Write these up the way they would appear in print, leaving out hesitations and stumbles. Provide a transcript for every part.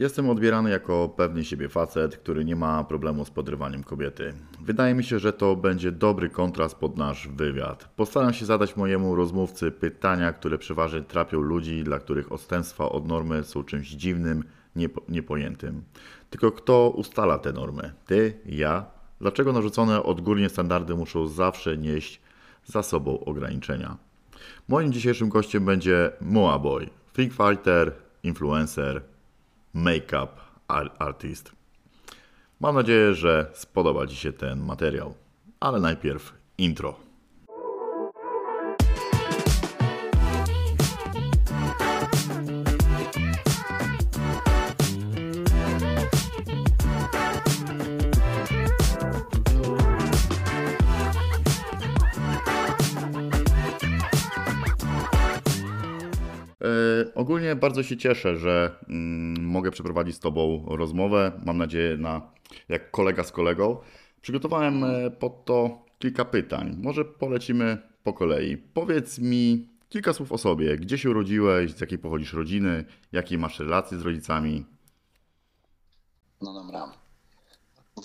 Jestem odbierany jako pewny siebie facet, który nie ma problemu z podrywaniem kobiety. Wydaje mi się, że to będzie dobry kontrast pod nasz wywiad. Postaram się zadać mojemu rozmówcy pytania, które przeważnie trapią ludzi, dla których odstępstwa od normy są czymś dziwnym, niepojętym. Tylko kto ustala te normy? Ty? Ja? Dlaczego narzucone odgórnie standardy muszą zawsze nieść za sobą ograniczenia? Moim dzisiejszym gościem będzie Muaboy, freak fighter, influencer, MakeUp Artist. Mam nadzieję, że spodoba Ci się ten materiał, ale najpierw intro. Ogólnie bardzo się cieszę, że mogę przeprowadzić z Tobą rozmowę. Mam nadzieję, jak kolega z kolegą. Przygotowałem pod to kilka pytań. Może polecimy po kolei. Powiedz mi kilka słów o sobie. Gdzie się urodziłeś? Z jakiej pochodzisz rodziny? Jakie masz relacje z rodzicami? No dobra.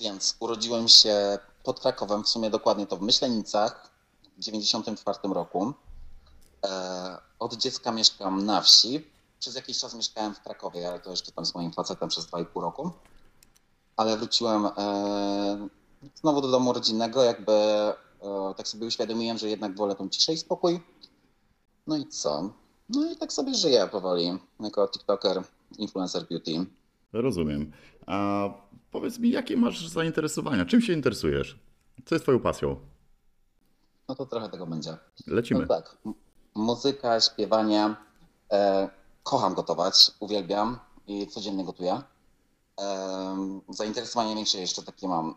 Więc urodziłem się pod Krakowem, w sumie dokładnie to w Myślenicach w 1994 roku. Od dziecka mieszkam na wsi. Przez jakiś czas mieszkałem w Krakowie, ale to jeszcze tam z moim facetem przez 2,5 roku. Ale wróciłem znowu do domu rodzinnego, jakby tak sobie uświadomiłem, że jednak wolę tą ciszę i spokój. No i co? No i tak sobie żyję powoli, jako tiktoker, influencer beauty. Rozumiem. A powiedz mi, jakie masz zainteresowania? Czym się interesujesz? Co jest twoją pasją? No to trochę tego będzie. Lecimy. No tak. Muzyka, śpiewanie, kocham gotować, uwielbiam i codziennie gotuję. Zainteresowanie większe jeszcze takie mam.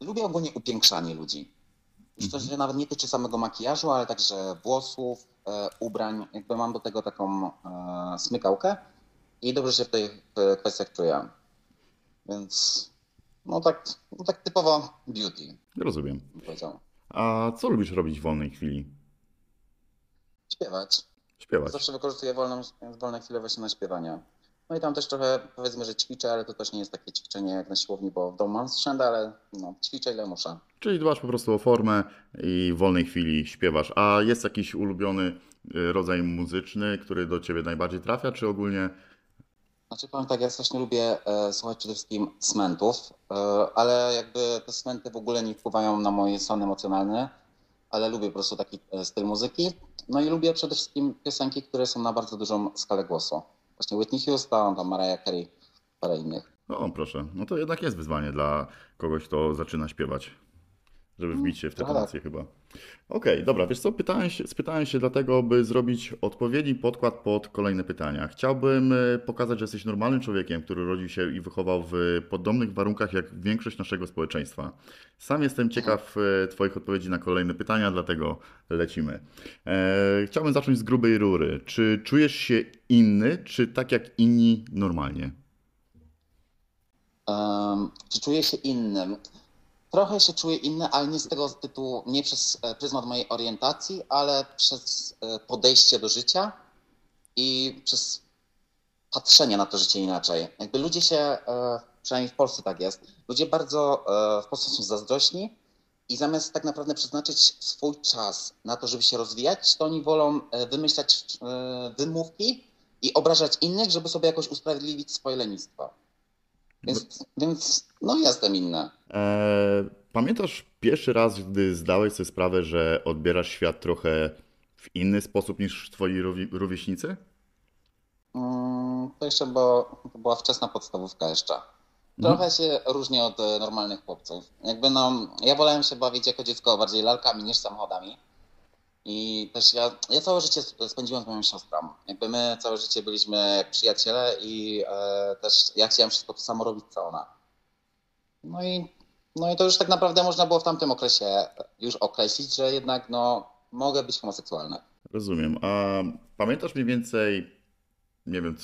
Lubię ogólnie upiększanie ludzi. To się nawet nie tyczy samego makijażu, ale także włosów, ubrań. Jakby mam do tego taką smykałkę i dobrze się w tych kwestiach czuję. Więc no tak typowo beauty. Rozumiem. A co lubisz robić w wolnej chwili? Śpiewać. Zawsze wykorzystuję wolne chwile właśnie na śpiewanie. No i tam też trochę, powiedzmy, że ćwiczę, ale to też nie jest takie ćwiczenie jak na siłowni, bo w domu mam sprzęt, ale no, ćwiczę ile muszę. Czyli dbasz po prostu o formę i w wolnej chwili śpiewasz. A jest jakiś ulubiony rodzaj muzyczny, który do ciebie najbardziej trafia, czy ogólnie? Znaczy powiem tak, ja strasznie lubię słuchać przede wszystkim smentów, ale jakby te smenty w ogóle nie wpływają na moje stan emocjonalny, ale lubię po prostu taki styl muzyki. No i lubię przede wszystkim piosenki, które są na bardzo dużą skalę głosu. Właśnie Whitney Houston, tam Mariah Carey, parę innych. O, proszę. No to jednak jest wyzwanie dla kogoś, kto zaczyna śpiewać, żeby wbić się w te emocje chyba. Okej, dobra. Wiesz co, spytałem się dlatego, by zrobić odpowiedni podkład pod kolejne pytania. Chciałbym pokazać, że jesteś normalnym człowiekiem, który urodził się i wychował w podobnych warunkach jak większość naszego społeczeństwa. Sam jestem ciekaw Twoich odpowiedzi na kolejne pytania, dlatego lecimy. Chciałbym zacząć z grubej rury. Czy czujesz się inny, czy tak jak inni normalnie? Czy czuję się innym? Trochę się czuję inny, ale nie z tego tytułu, nie przez pryzmat mojej orientacji, ale przez podejście do życia i przez patrzenie na to życie inaczej. Jakby ludzie się, przynajmniej w Polsce tak jest, ludzie bardzo w Polsce są zazdrośni i zamiast tak naprawdę przeznaczyć swój czas na to, żeby się rozwijać, to oni wolą wymyślać wymówki i obrażać innych, żeby sobie jakoś usprawiedliwić swoje lenistwo. Więc no jestem inna. Pamiętasz pierwszy raz, gdy zdałeś sobie sprawę, że odbierasz świat trochę w inny sposób niż twoi rówieśnicy? To jeszcze była wczesna podstawówka jeszcze. Trochę się różni od normalnych chłopców. Jakby ja wolałem się bawić jako dziecko bardziej lalkami niż samochodami. I też ja całe życie spędziłem z moją siostrą. Jakby my całe życie byliśmy jak przyjaciele i też ja chciałem wszystko to samo robić co ona. No i to już tak naprawdę można było w tamtym okresie już określić, że jednak mogę być homoseksualny. Rozumiem. A pamiętasz mniej więcej, nie wiem,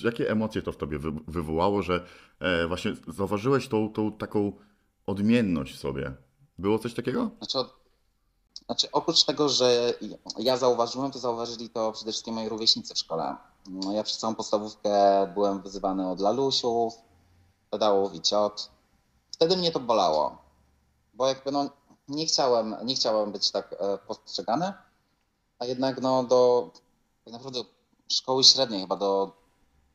jakie emocje to w tobie wywołało, że właśnie zauważyłeś tą taką odmienność w sobie? Było coś takiego? Znaczy oprócz tego, że ja zauważyłem, to zauważyli to przede wszystkim moi rówieśnicy w szkole. No, ja przez całą podstawówkę byłem wyzywany od lalusiów, pedałów i ciot. Wtedy mnie to bolało, bo jakby no, nie chciałem być tak postrzegany, a jednak no do tak naprawdę szkoły średniej, chyba do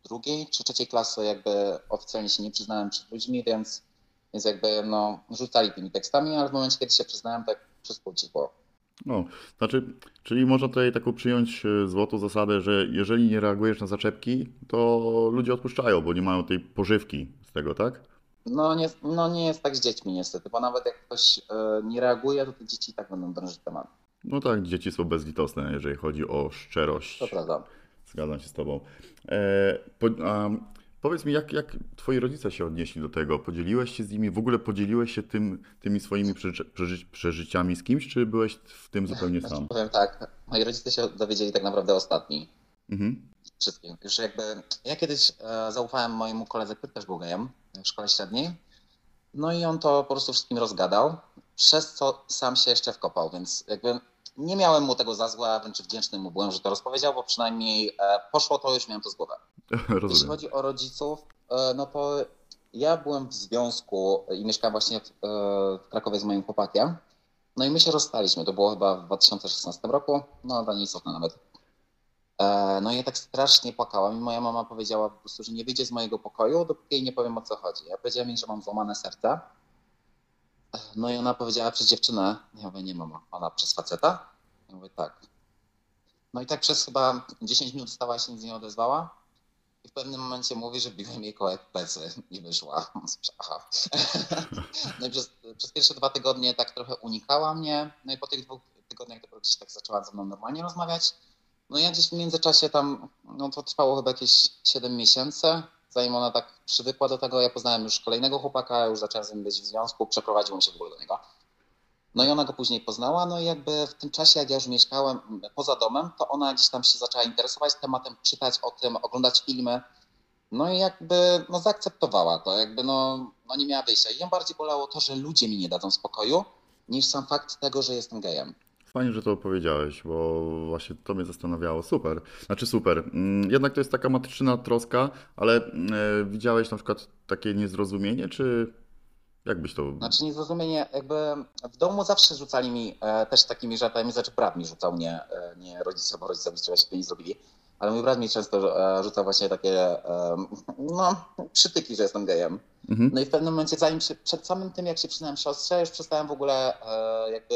drugiej czy trzeciej klasy jakby oficjalnie się nie przyznałem przed ludźmi, więc jakby no rzucali tymi tekstami, ale w momencie, kiedy się przyznałem, tak wszystko ucichło. No, znaczy, czyli można tutaj taką przyjąć złotą zasadę, że jeżeli nie reagujesz na zaczepki, to ludzie odpuszczają, bo nie mają tej pożywki z tego, tak? No nie jest tak z dziećmi niestety, bo nawet jak ktoś nie reaguje, to te dzieci i tak będą drążyć temat. No tak, dzieci są bezlitosne, jeżeli chodzi o szczerość. To prawda. Zgadzam się z tobą. Powiedz mi, jak twoi rodzice się odnieśli do tego? Podzieliłeś się z nimi? W ogóle podzieliłeś się tymi swoimi przeżyciami z kimś, czy byłeś w tym zupełnie sam? Powiem tak, moi rodzice się dowiedzieli tak naprawdę ostatni. Mhm. Wszystkim. Już jakby, ja kiedyś zaufałem mojemu koledze, który też był gejem w szkole średniej. No i on to po prostu wszystkim rozgadał, przez co sam się jeszcze wkopał, więc jakby nie miałem mu tego za złe, a wręcz wdzięczny mu byłem, że to rozpowiedział, bo przynajmniej poszło to, już miałem to z głowy. Rozumiem. Jeśli chodzi o rodziców, no to ja byłem w związku i mieszkałem właśnie w Krakowie z moim chłopakiem. No i my się rozstaliśmy, to było chyba w 2016 roku, no dla niej istotne nawet. No i ja tak strasznie płakałam i moja mama powiedziała po prostu, że nie wyjdzie z mojego pokoju, dopóki jej nie powiem, o co chodzi. Ja powiedziałem jej, że mam złamane serce. No i ona powiedziała przez dziewczynę. Ja mówię, nie mama, ona przez faceta? Ja mówię, tak. No i tak przez chyba 10 minut stała się, nic nie odezwała. I w pewnym momencie mówi, że biłem jej kołek w plecy i wyszła. Aha. No i przez pierwsze 2 tygodnie tak trochę unikała mnie. No i po tych 2 tygodniach dopiero gdzieś tak zaczęła ze mną normalnie rozmawiać. No ja gdzieś w międzyczasie tam, no to trwało chyba jakieś 7 miesięcy, zanim ona tak przywykła do tego. Ja poznałem już kolejnego chłopaka, już zacząłem z nim być w związku, przeprowadziłem się w ogóle do niego. No i ona go później poznała, no i jakby w tym czasie, jak ja już mieszkałem poza domem, to ona gdzieś tam się zaczęła interesować tematem, czytać o tym, oglądać filmy. No i jakby no zaakceptowała to, jakby no nie miała wyjścia. I ją bardziej bolało to, że ludzie mi nie dadzą spokoju, niż sam fakt tego, że jestem gejem. Fajnie, że to powiedziałeś, bo właśnie to mnie zastanawiało. Super. Znaczy super. Jednak to jest taka matryczna troska, ale widziałeś na przykład takie niezrozumienie, czy jak byś to... Znaczy niezrozumienie, jakby w domu zawsze rzucali mi też takimi żartami, znaczy brat mi rzucał, nie rodzice, bo rodzice by czegoś nie zrobili, ale mój brat mi często rzucał właśnie takie przytyki, że jestem gejem. Mhm. No i w pewnym momencie, zanim przed samym tym, jak się przyznałem siostrze, już przestałem w ogóle jakby...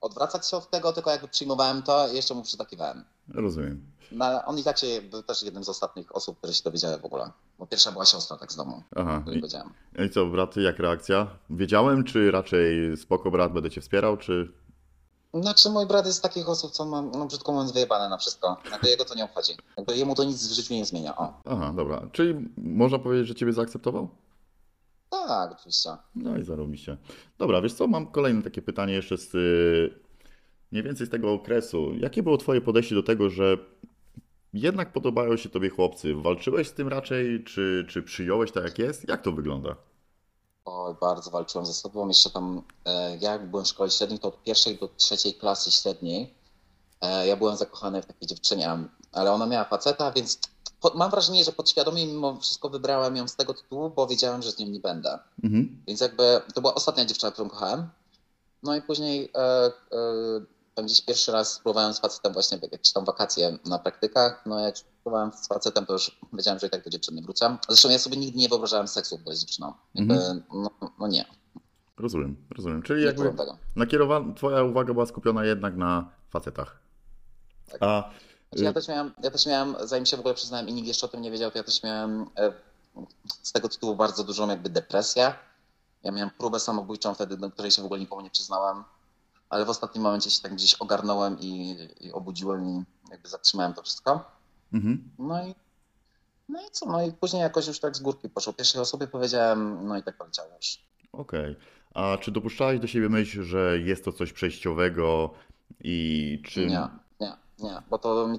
odwracać się od tego, tylko jakby przyjmowałem to i jeszcze mu przytakiwałem. Rozumiem. No ale on i tak się był też jednym z ostatnich osób, które się dowiedziały w ogóle. Bo pierwsza była siostra tak z domu. Aha. I co, brat, jak reakcja? Wiedziałem, czy raczej spoko brat, będę cię wspierał, czy... Znaczy mój brat jest z takich osób, co ma, no brzydko mówiąc, wyjebane na wszystko. Jakby jego to nie obchodzi. Jakby jemu to nic w życiu nie zmienia. O. Aha, dobra. Czyli można powiedzieć, że ciebie zaakceptował? Tak, oczywiście. No i zarobiście. Dobra, wiesz co, mam kolejne takie pytanie jeszcze z mniej więcej z tego okresu. Jakie było twoje podejście do tego, że jednak podobają się tobie chłopcy? Walczyłeś z tym raczej, czy przyjąłeś tak jak jest? Jak to wygląda? Oj, bardzo walczyłem ze sobą. Jeszcze tam, jak byłem w szkole średniej, to od 1. do 3. klasy średniej ja byłem zakochany w takiej dziewczynie, ale ona miała faceta, więc... Mam wrażenie, że podświadomie mimo wszystko wybrałem ją z tego tytułu, bo wiedziałem, że z nią nie będę. Mhm. Więc jakby to była ostatnia dziewczyna, którą kochałem. No i później tam gdzieś pierwszy raz spróbowałem z facetem właśnie jakieś tam wakacje na praktykach. No jak spróbowałem z facetem, to już wiedziałem, że i tak do dziewczyny wrócę. Zresztą ja sobie nigdy nie wyobrażałem seksu z dziewczyną. Jakby, mhm. No nie. Rozumiem. Czyli nie jakby twoja uwaga była skupiona jednak na facetach. Tak. Ja też miałem, zanim się w ogóle przyznałem i nikt jeszcze o tym nie wiedział, to ja też miałem z tego tytułu bardzo dużą jakby depresję. Ja miałem próbę samobójczą wtedy, do której się w ogóle nikomu nie przyznałem, ale w ostatnim momencie się tak gdzieś ogarnąłem i obudziłem i jakby zatrzymałem to wszystko. Mhm. No i co? No i później jakoś już tak z górki poszło. Pierwszej osobie powiedziałem, no i tak powiedziałem już. Okej. A czy dopuszczałeś do siebie myśl, że jest to coś przejściowego i czy... Nie, bo to mi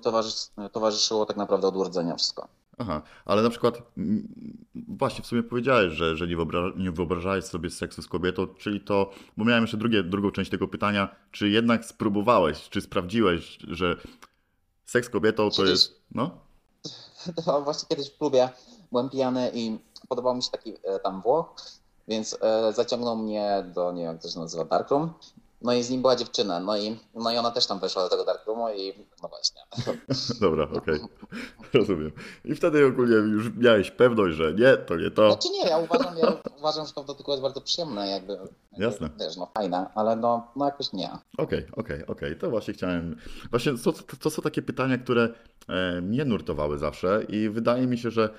towarzyszyło tak naprawdę od urodzenia wszystko. Aha, ale na przykład właśnie w sumie powiedziałeś, że nie wyobrażałeś sobie seksu z kobietą, czyli to, bo miałem jeszcze drugą część tego pytania, czy jednak spróbowałeś, czy sprawdziłeś, że Seks kobietą to jest... No? To właśnie kiedyś w klubie byłem pijany i podobał mi się taki tam Włoch, więc zaciągnął mnie do, nie wiem jak to się nazywa, darkroom. No i z nim była dziewczyna, no i ona też tam weszła do tego darkroomu i no właśnie. Dobra, okej, rozumiem. I wtedy ogólnie już miałeś pewność, że nie, to nie to. Znaczy nie, ja uważam, że to w dotyku jest bardzo przyjemne, jakby. Jasne. Wiesz, no fajne, ale no jakoś nie. Okej, to właśnie chciałem. Właśnie to są takie pytania, które mnie nurtowały zawsze i wydaje mi się, że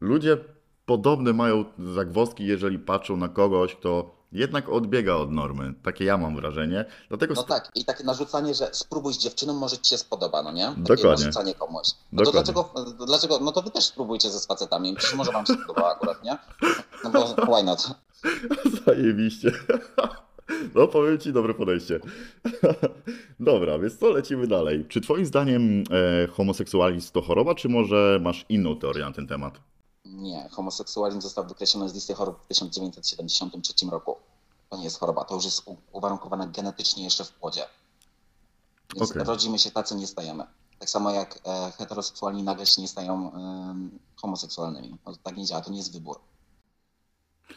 ludzie podobne mają zagwozdki, jeżeli patrzą na kogoś, kto jednak odbiega od normy. Takie ja mam wrażenie. Dlatego... No tak, i takie narzucanie, że spróbuj z dziewczyną, może ci się spodoba, no nie? Takie dokładnie. Narzucanie komuś. No to dlaczego? No to wy też spróbujcie ze facetami. Przecież może wam się spodoba akurat, nie? No bo why not? Zajebiście. No powiem ci, dobre podejście. Dobra, więc co, lecimy dalej. Czy twoim zdaniem homoseksualizm to choroba, czy może masz inną teorię na ten temat? Nie, homoseksualizm został wykreślony z listy chorób w 1973 roku. To nie jest choroba, to już jest uwarunkowane genetycznie jeszcze w płodzie. Więc rodzimy się tacy, nie stajemy. Tak samo jak heteroseksualni nagle się nie stają homoseksualnymi. No, tak nie działa, to nie jest wybór.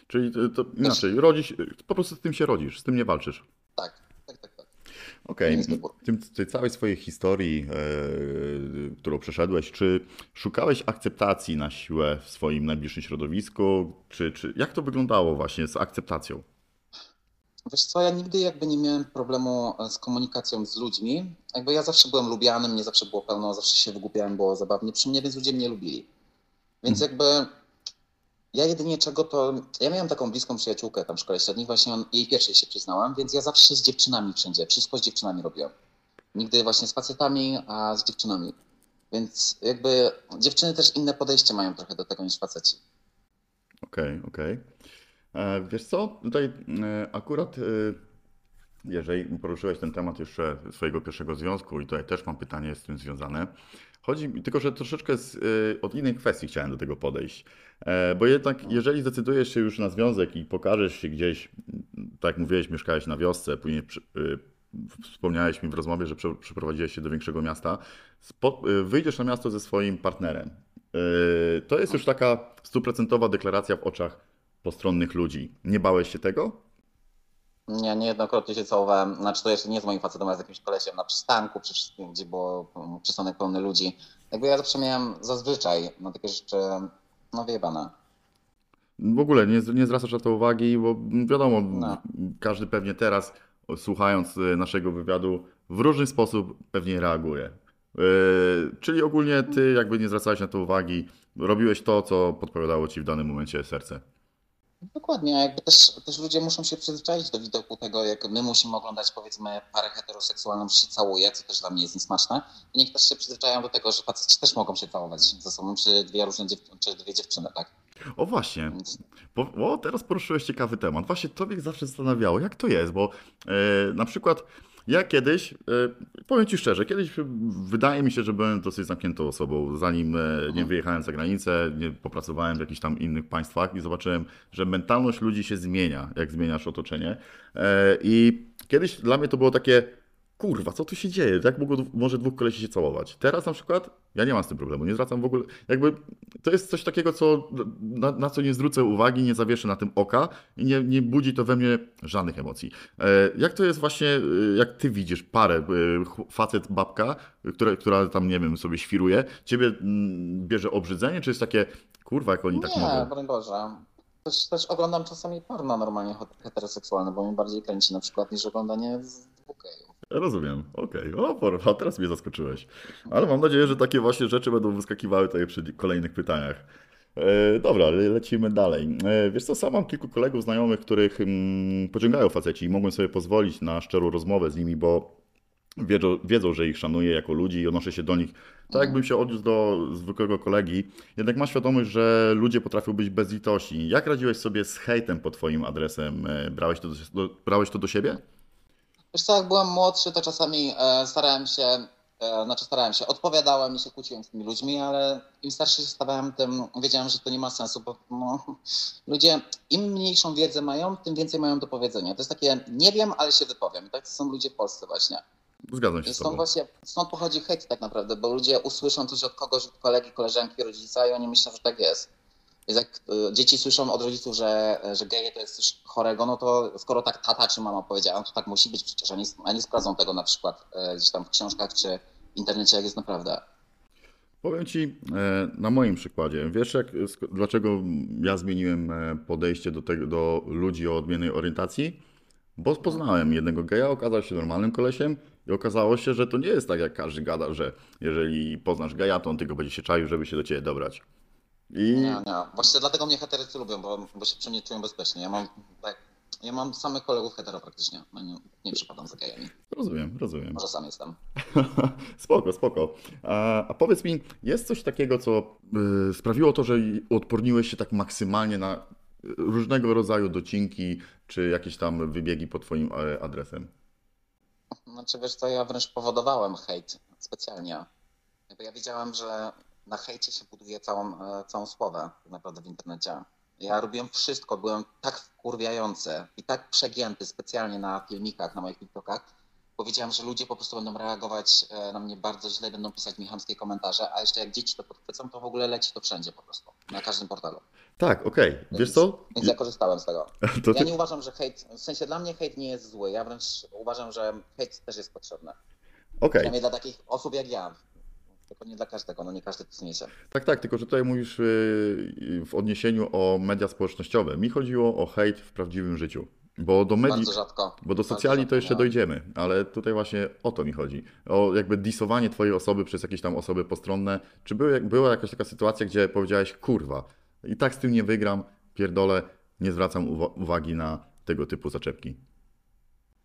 Czyli to inaczej, rodzisz, po prostu z tym się rodzisz, z tym nie walczysz. Tak. Okej, w tej całej swojej historii, którą przeszedłeś, czy szukałeś akceptacji na siłę w swoim najbliższym środowisku? Czy jak to wyglądało właśnie z akceptacją? Wiesz co, ja nigdy jakby nie miałem problemu z komunikacją z ludźmi. Jakby ja zawsze byłem lubiany, mnie zawsze było pełno, zawsze się wygłupiałem, było zabawnie przy mnie, więc ludzie mnie lubili. Więc jakby... Ja jedynie czego to... Ja miałem taką bliską przyjaciółkę tam w szkole średniej, właśnie jej pierwszej się przyznałam, więc ja zawsze z dziewczynami wszędzie, wszystko z dziewczynami robiłam. Nigdy właśnie z facetami, a z dziewczynami. Więc jakby dziewczyny też inne podejście mają trochę do tego niż faceci. Okej. Wiesz co, tutaj akurat... Jeżeli poruszyłeś ten temat jeszcze swojego pierwszego związku i tutaj też mam pytanie z tym związane. Chodzi mi tylko, że troszeczkę od innej kwestii chciałem do tego podejść. Bo jednak jeżeli zdecydujesz się już na związek i pokażesz się gdzieś, tak jak mówiłeś, mieszkałeś na wiosce, później wspomniałeś mi w rozmowie, że przeprowadziłeś się do większego miasta, wyjdziesz na miasto ze swoim partnerem. To jest już taka 100% deklaracja w oczach postronnych ludzi. Nie bałeś się tego? Ja niejednokrotnie się całowałem, znaczy to jeszcze nie z moim facetem, ale z jakimś kolesiem na przystanku, przy wszystkim, gdzie było przystanek pełny ludzi. Jakby ja zawsze miałem zazwyczaj na takie rzeczy, no wyjebane. W ogóle nie zwracasz na to uwagi, bo wiadomo, Każdy pewnie teraz, słuchając naszego wywiadu, w różny sposób pewnie reaguje. Czyli ogólnie ty jakby nie zwracałeś na to uwagi, robiłeś to, co podpowiadało ci w danym momencie serce. Dokładnie, jakby też ludzie muszą się przyzwyczaić do widoku tego, jak my musimy oglądać, powiedzmy, parę heteroseksualną, że się całuje, co też dla mnie jest niesmaczne. I niech też się przyzwyczajają do tego, że faceci też mogą się całować ze sobą, czy dwie różne dziewczyny, czy dwie dziewczyny, tak? O właśnie, teraz poruszyłeś ciekawy temat. Właśnie to mnie zawsze zastanawiało, jak to jest, bo na przykład ja kiedyś, powiem ci szczerze, kiedyś wydaje mi się, że byłem dosyć zamkniętą osobą, zanim nie wyjechałem za granicę, nie popracowałem w jakichś tam innych państwach i zobaczyłem, że mentalność ludzi się zmienia, jak zmieniasz otoczenie. I kiedyś dla mnie to było takie, kurwa, co tu się dzieje, jak może dwóch kolesi się całować. Teraz na przykład ja nie mam z tym problemu, nie zwracam w ogóle, jakby to jest coś takiego, na co nie zwrócę uwagi, nie zawieszę na tym oka i nie budzi to we mnie żadnych emocji. Jak to jest właśnie, jak ty widzisz parę, facet, babka, która tam, nie wiem, sobie świruje, ciebie bierze obrzydzenie, czy jest takie, kurwa, jak oni tak mówią? Nie, broń Boże. Też oglądam czasami porno normalnie heteroseksualne, bo mi bardziej kręci na przykład niż oglądanie z bukeju. Rozumiem, a teraz mnie zaskoczyłeś. Ale mam nadzieję, że takie właśnie rzeczy będą wyskakiwały tutaj przy kolejnych pytaniach. Dobra, lecimy dalej. Wiesz co, sam mam kilku kolegów znajomych, których pociągają faceci i mogłem sobie pozwolić na szczerą rozmowę z nimi, bo wiedzą, że ich szanuję jako ludzi i odnoszę się do nich. Tak jakbym się odniósł do zwykłego kolegi, jednak ma świadomość, że ludzie potrafią być bez litości. Jak radziłeś sobie z hejtem pod twoim adresem? Brałeś to do siebie? Wiesz co, jak byłem młodszy, to czasami starałem się, odpowiadałem i się kłóciłem z tymi ludźmi, ale im starszy się stawałem, tym wiedziałem, że to nie ma sensu, bo ludzie im mniejszą wiedzę mają, tym więcej mają do powiedzenia. To jest takie, nie wiem, ale się wypowiem. I tak to są ludzie polscy właśnie. Zgadzam się z tobą. Właśnie, stąd pochodzi hejt tak naprawdę, bo ludzie usłyszą coś od kogoś, od kolegi, koleżanki, rodzica i oni myślą, że tak jest. Więc jak dzieci słyszą od rodziców, że geje to jest coś chorego, no to skoro tak tata czy mama powiedziała, to tak musi być przecież. Oni sprawdzą tego na przykład gdzieś tam w książkach czy w internecie, jak jest naprawdę. Powiem ci na moim przykładzie. Wiesz, dlaczego ja zmieniłem podejście do ludzi o odmiennej orientacji? Bo poznałem jednego geja, okazał się normalnym kolesiem i okazało się, że to nie jest tak, jak każdy gada, że jeżeli poznasz geja, to on tylko będzie się czaił, żeby się do ciebie dobrać. Nie. Właśnie dlatego mnie heterycy lubią, bo się przy mnie czują bezpiecznie. Ja mam samych kolegów hetero praktycznie. Nie przepadam za gejami. Rozumiem. Może sam jestem. Spoko. A powiedz mi, jest coś takiego, co sprawiło to, że odporniłeś się tak maksymalnie na różnego rodzaju docinki, czy jakieś tam wybiegi pod twoim adresem? Znaczy wiesz co, ja wręcz powodowałem hejt specjalnie. Bo ja wiedziałem, że na hejcie się buduje całą słowę tak naprawdę w internecie. Ja robiłem wszystko, byłem tak wkurwiający i tak przegięty specjalnie na filmikach, na moich TikTokach. Powiedziałem, że ludzie po prostu będą reagować na mnie bardzo źle, będą pisać mi chamskie komentarze, a jeszcze jak dzieci to podchwycą, to w ogóle leci to wszędzie po prostu, na każdym portalu. Tak, okej. Okay. Wiesz co? Więc ja korzystałem z tego. To ja nie uważam, że hejt, w sensie dla mnie hejt nie jest zły, ja wręcz uważam, że hejt też jest potrzebny. Okej. Przynajmniej dla takich osób jak ja. Tylko nie dla każdego, nie każdy to zniesie. Tak, tylko że tutaj mówisz w odniesieniu o media społecznościowe. Mi chodziło o hejt w prawdziwym życiu. Bo do medii, bardzo rzadko. Bo do socjali to jeszcze dojdziemy, ale tutaj właśnie o to mi chodzi. O jakby disowanie twojej osoby przez jakieś tam osoby postronne. Czy była jakaś taka sytuacja, gdzie powiedziałeś, kurwa, i tak z tym nie wygram, pierdolę, nie zwracam uwagi na tego typu zaczepki?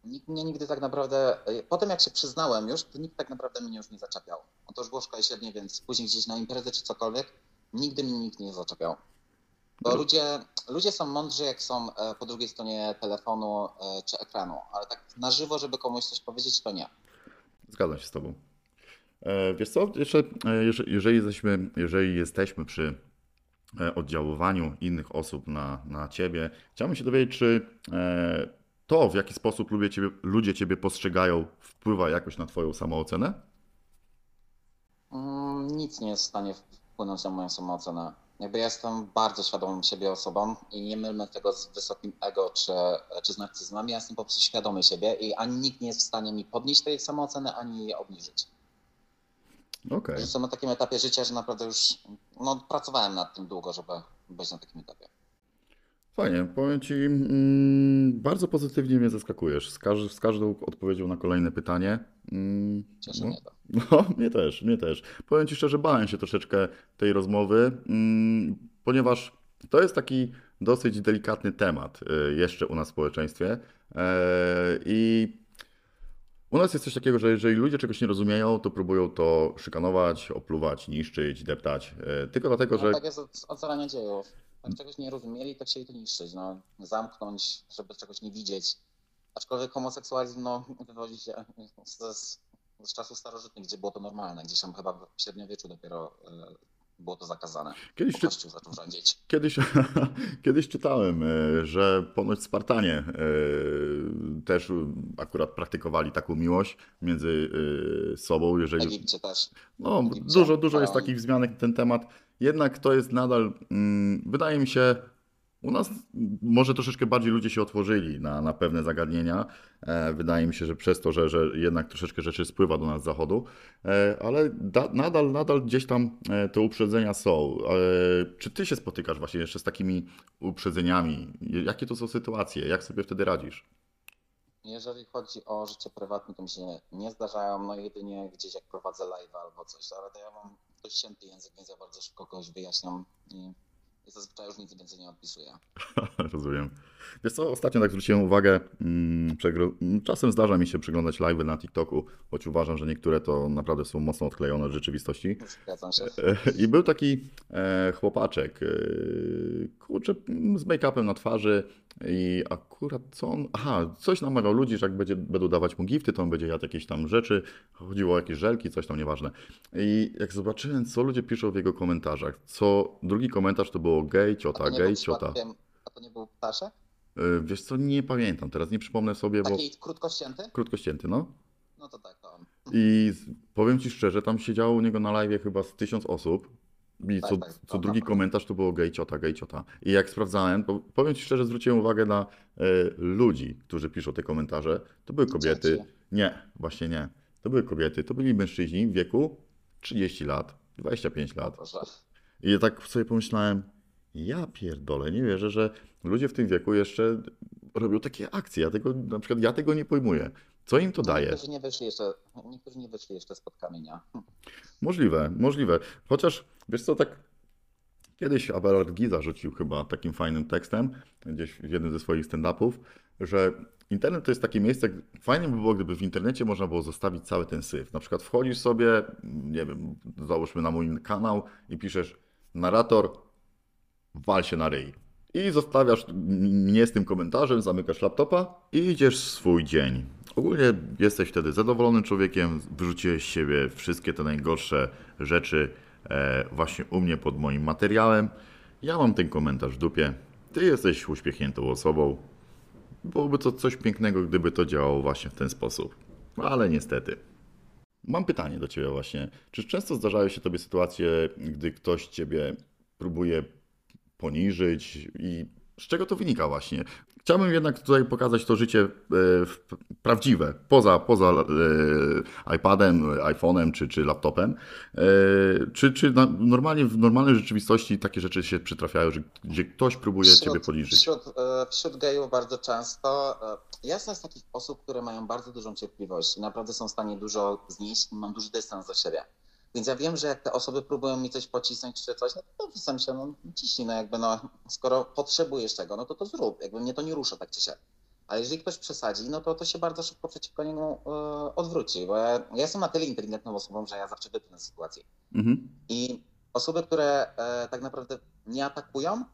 Nikt mnie nigdy tak naprawdę, potem jak się przyznałem już, to nikt tak naprawdę mnie już nie zaczepiał. To już było szkole średnie, więc później gdzieś na imprezy czy cokolwiek, nigdy mnie nikt nie zaczepiał. Bo ludzie są mądrzy, jak są po drugiej stronie telefonu czy ekranu, ale tak na żywo, żeby komuś coś powiedzieć, to nie. Zgadzam się z tobą. Wiesz co, jeszcze jeżeli jesteśmy przy oddziaływaniu innych osób na ciebie, chciałbym się dowiedzieć, czy to, w jaki sposób ludzie ciebie postrzegają, wpływa jakoś na twoją samoocenę? Nic nie jest w stanie wpłynąć na moją samoocenę. Jakby ja jestem bardzo świadomym siebie osobą i nie mylę tego z wysokim ego czy z narcyzmem. Ja jestem po prostu świadomy siebie i ani nikt nie jest w stanie mi podnieść tej samooceny, ani jej obniżyć. Okay. Jestem na takim etapie życia, że naprawdę już pracowałem nad tym długo, żeby być na takim etapie. Fajnie, powiem ci, bardzo pozytywnie mnie zaskakujesz z każdą odpowiedzią na kolejne pytanie. Cieszę mnie to. Mnie też. Powiem ci szczerze, bałem się troszeczkę tej rozmowy, ponieważ to jest taki dosyć delikatny temat jeszcze u nas w społeczeństwie. I u nas jest coś takiego, że jeżeli ludzie czegoś nie rozumieją, to próbują to szykanować, opluwać, niszczyć, deptać. Tylko dlatego, że... Tak jest od zarania dziejów. Jak czegoś nie rozumieli, to chcieli to niszczyć, zamknąć, żeby czegoś nie widzieć. Aczkolwiek homoseksualizm wywodzi się z czasów starożytnych, gdzie było to normalne, gdzieś tam chyba w średniowieczu dopiero było to zakazane. Kościół zaczął rządzić. Kiedyś czytałem, że ponoć Spartanie też akurat praktykowali taką miłość między sobą. Jeżeli... W Egipcie też. Dużo jest takich wzmianek na ten temat. Jednak to jest nadal, wydaje mi się, u nas może troszeczkę bardziej ludzie się otworzyli na pewne zagadnienia. Wydaje mi się, że przez to, że jednak troszeczkę rzeczy spływa do nas z zachodu, ale nadal gdzieś tam te uprzedzenia są. Czy ty się spotykasz właśnie jeszcze z takimi uprzedzeniami? Jakie to są sytuacje? Jak sobie wtedy radzisz? Jeżeli chodzi o życie prywatne, to mi się nie zdarzają, jedynie gdzieś jak prowadzę live albo coś, ale to ja mam dość cięty język, więc ja bardzo szybko kogoś wyjaśniam i zazwyczaj już nic więcej nie odpisuję. Rozumiem. Wiesz co, ostatnio tak zwróciłem uwagę, czasem zdarza mi się przeglądać live'y na TikToku, choć uważam, że niektóre to naprawdę są mocno odklejone od rzeczywistości. Zgadzam się. I był taki chłopaczek, kurczę, z make-upem na twarzy i akurat co on, coś namawiał ludzi, że jak będą dawać mu gifty, to on będzie jadł jakieś tam rzeczy, chodziło o jakieś żelki, coś tam nieważne. I jak zobaczyłem, co ludzie piszą w jego komentarzach, co drugi komentarz to było gej, ciota, gej, ciota. A to nie był ptaszek? Wiesz co, nie pamiętam teraz, nie przypomnę sobie, bo... Taki krótkościęty? Krótkościęty, no. No to tak, to I powiem ci szczerze, tam siedziało u niego na live chyba z 1000 osób. I co drugi komentarz to było gejciota, gejciota. I jak sprawdzałem, to powiem ci szczerze, zwróciłem uwagę na ludzi, którzy piszą te komentarze. To były kobiety. Nie, właśnie nie. To były kobiety. To byli mężczyźni w wieku 30 lat, 25 lat. I tak sobie pomyślałem, ja pierdolę, nie wierzę, że ludzie w tym wieku jeszcze robią takie akcje. Ja tego, na przykład ja tego nie pojmuję. Co im to daje? Niektórzy nie wyszli jeszcze spod kamienia. Możliwe, możliwe. Chociaż wiesz co, tak kiedyś Abelard Giza rzucił chyba takim fajnym tekstem, gdzieś w jednym ze swoich stand-upów, że internet to jest takie miejsce, fajnie by było, gdyby w internecie można było zostawić cały ten syf. Na przykład wchodzisz sobie, nie wiem, załóżmy na mój kanał i piszesz narrator, wal się na ryj. I zostawiasz mnie z tym komentarzem, zamykasz laptopa i idziesz swój dzień. Ogólnie jesteś wtedy zadowolonym człowiekiem, wyrzuciłeś z siebie wszystkie te najgorsze rzeczy właśnie u mnie pod moim materiałem. Ja mam ten komentarz w dupie, ty jesteś uśmiechniętą osobą. Byłoby to coś pięknego, gdyby to działało właśnie w ten sposób, ale niestety. Mam pytanie do ciebie właśnie. Czy często zdarzają się tobie sytuacje, gdy ktoś ciebie próbuje poniżyć i z czego to wynika właśnie? Chciałbym jednak tutaj pokazać to życie prawdziwe, poza iPadem, iPhone'em czy laptopem. Normalnie w normalnej rzeczywistości takie rzeczy się przytrafiają, gdzie ktoś próbuje ciebie poniżyć? Wśród gejów bardzo często. Ja jestem z takich osób, które mają bardzo dużą cierpliwość i naprawdę są w stanie dużo znieść i mam duży dystans do siebie. Więc ja wiem, że jak te osoby próbują mi coś pocisnąć czy coś, no to wysam się, no ciśnij, no jakby no, skoro potrzebujesz tego, no to to zrób, jakby mnie to nie rusza tak czy się. Ale jeżeli ktoś przesadzi, no to się bardzo szybko przeciwko niemu odwróci, bo ja jestem na tyle inteligentną osobą, że ja zawsze wypnę sytuację. I osoby, które tak naprawdę nie atakują,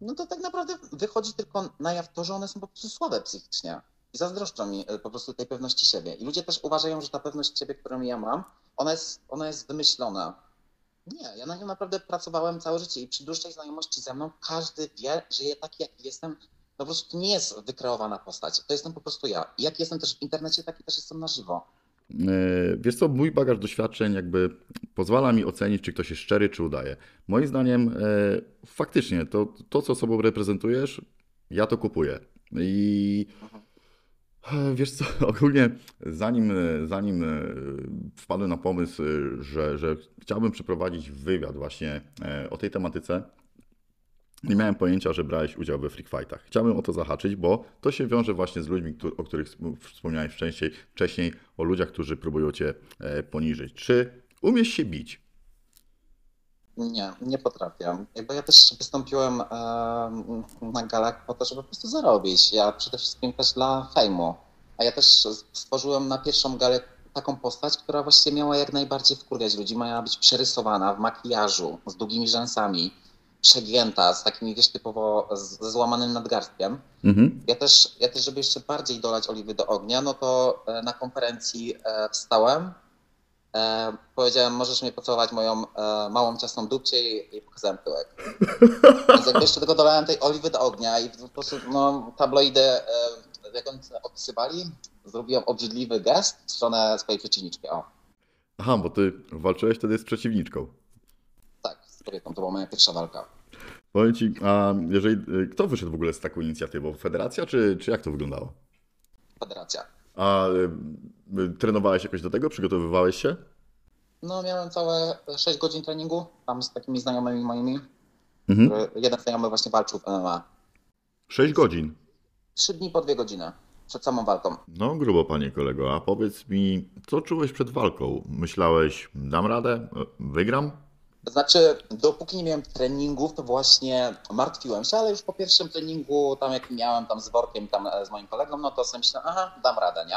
no to tak naprawdę wychodzi tylko na jaw to, że one są po prostu słabe psychicznie. I zazdroszczą mi po prostu tej pewności siebie. I ludzie też uważają, że ta pewność siebie, którą ja mam, ona jest wymyślona. Nie, ja na nią naprawdę pracowałem całe życie i przy dłuższej znajomości ze mną każdy wie, że ja taki, jaki jestem, po prostu nie jest wykreowana postać. To jestem po prostu ja. I jak jestem też w internecie, taki też jestem na żywo. Wiesz co, mój bagaż doświadczeń jakby pozwala mi ocenić, czy ktoś jest szczery, czy udaje. Moim zdaniem faktycznie to co sobą reprezentujesz, ja to kupuję. I... Wiesz co, ogólnie zanim wpadłem na pomysł, że chciałbym przeprowadzić wywiad właśnie o tej tematyce, nie miałem pojęcia, że brałeś udział we freak fightach. Chciałbym o to zahaczyć, bo to się wiąże właśnie z ludźmi, o których wspomniałeś wcześniej, o ludziach, którzy próbują cię poniżyć. Czy umiesz się bić? Nie, nie potrafię. Jakby ja też wystąpiłem na galach po to, żeby po prostu zarobić. Ja przede wszystkim też dla fejmu. A ja też stworzyłem na pierwszą galę taką postać, która właściwie miała jak najbardziej wkurwiać ludzi. Miała być przerysowana w makijażu, z długimi rzęsami, przegięta, z takimi, wiesz, typowo ze złamanym nadgarstkiem. Ja też, żeby jeszcze bardziej dolać oliwy do ognia, no to na konferencji wstałem. Powiedziałem, możesz mnie pocałować moją małą, ciasną dupcię i pokazałem tyłek. Więc jak jeszcze tego dolałem tej oliwy do ognia i po prostu no, tabloidy, jak oni opisywali, zrobiłem obrzydliwy gest w stronę swojej przeciwniczki. O. Aha, bo ty walczyłeś wtedy z przeciwniczką. Tak, z kobietą, to była moja pierwsza walka. Powiem ci, a kto wyszedł w ogóle z taką inicjatywą? Federacja czy jak to wyglądało? Federacja. A trenowałeś jakoś do tego? Przygotowywałeś się? No miałem całe 6 godzin treningu tam z takimi znajomymi moimi. Jeden znajomy właśnie walczył w MMA. 6 godzin? 3 dni po 2 godziny przed samą walką. No grubo, panie kolego. A powiedz mi, co czułeś przed walką? Myślałeś, dam radę? Wygram? Znaczy, dopóki nie miałem treningów, to właśnie martwiłem się, ale już po pierwszym treningu, tam jak miałem tam z workiem, tam z moim kolegą, no to sobie myślałem, aha, dam radę, nie?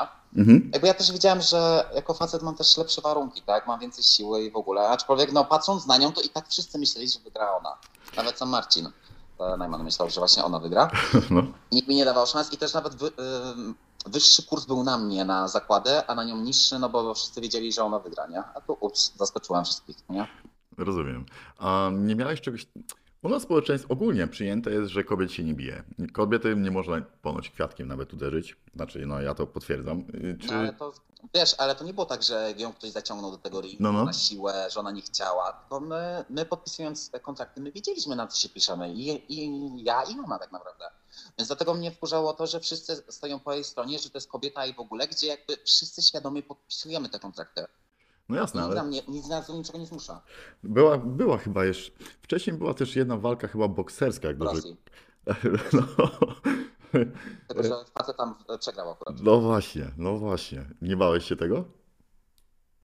Jakby ja też wiedziałem, że jako facet mam też lepsze warunki, tak? Mam więcej siły i w ogóle, aczkolwiek no patrząc na nią, to i tak wszyscy myśleli, że wygra ona. Nawet sam Marcin Najman myślał, że właśnie ona wygra. No. Nikt mi nie dawał szans i też nawet wyższy kurs był na mnie na zakładę, a na nią niższy, no bo wszyscy wiedzieli, że ona wygra, nie? A tu zaskoczyłem wszystkich, nie? Rozumiem. A nie miałeś czegoś... U nas społeczeństwo ogólnie przyjęte jest, że kobiet się nie bije. Kobiety nie można ponoć kwiatkiem nawet uderzyć. Znaczy, no ja to potwierdzam. Czy... No, ale to, wiesz, ale to nie było tak, że ją ktoś zaciągnął do tego ringu na siłę, że ona nie chciała. Tylko my podpisując te kontrakty, my wiedzieliśmy, na co się piszemy. I ja, i mama tak naprawdę. Więc dlatego mnie wkurzało to, że wszyscy stoją po jej stronie, że to jest kobieta i w ogóle, gdzie jakby wszyscy świadomie podpisujemy te kontrakty. No jasne, ale... Nic nas do niczego nie zmusza. Była chyba jeszcze... Wcześniej była też jedna walka chyba bokserska. W Rosji. No. Tylko, że facet tam przegrał akurat. No właśnie. Nie bałeś się tego?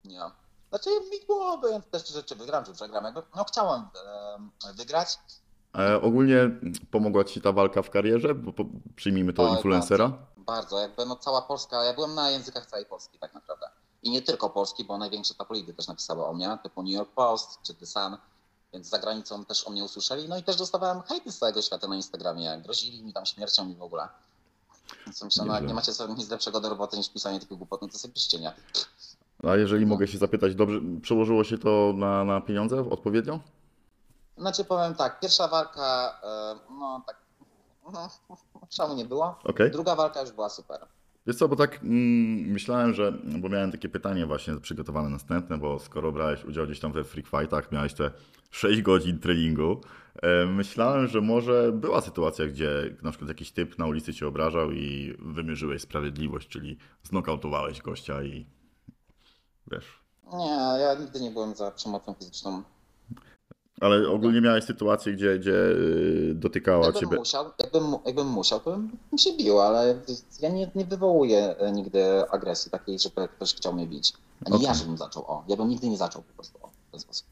Nie. Znaczy byłoby też rzeczy wygram czy przegram. No chciałem wygrać. Ogólnie pomogła ci ta walka w karierze? Bo przyjmijmy to influencera. Bardzo. Jakby no cała Polska... Ja byłem na językach całej Polski tak naprawdę. I nie tylko polski, bo największe tabloidy też napisały o mnie, typu New York Post czy The Sun, więc za granicą też o mnie usłyszeli. No i też dostawałem hejty z całego świata na Instagramie, grozili mi tam śmiercią i w ogóle. Więc myślę, no jak nie macie sobie nic lepszego do roboty niż pisanie takich głupot, no to sobie piszcie, nie? A jeżeli mogę się zapytać, dobrze przełożyło się to na pieniądze odpowiednio? Znaczy powiem tak, pierwsza walka, no tak, no, szału nie było. Okay. Druga walka już była super. Wiesz co, bo tak myślałem, że, bo miałem takie pytanie właśnie przygotowane następne, bo skoro brałeś udział gdzieś tam we freak fightach, miałeś te 6 godzin treningu, myślałem, że może była sytuacja, gdzie na przykład jakiś typ na ulicy cię obrażał i wymierzyłeś sprawiedliwość, czyli znokautowałeś gościa i wiesz. Nie, ja nigdy nie byłem za przemocą fizyczną. Ale ogólnie miałeś sytuację, gdzie dotykała jakbym ciebie... Jakbym musiał, to bym się bił, ale ja nie wywołuję nigdy agresji takiej, żeby ktoś chciał mnie bić. Ani okay. Ja bym zaczął, ja bym nigdy nie zaczął po prostu w ten sposób.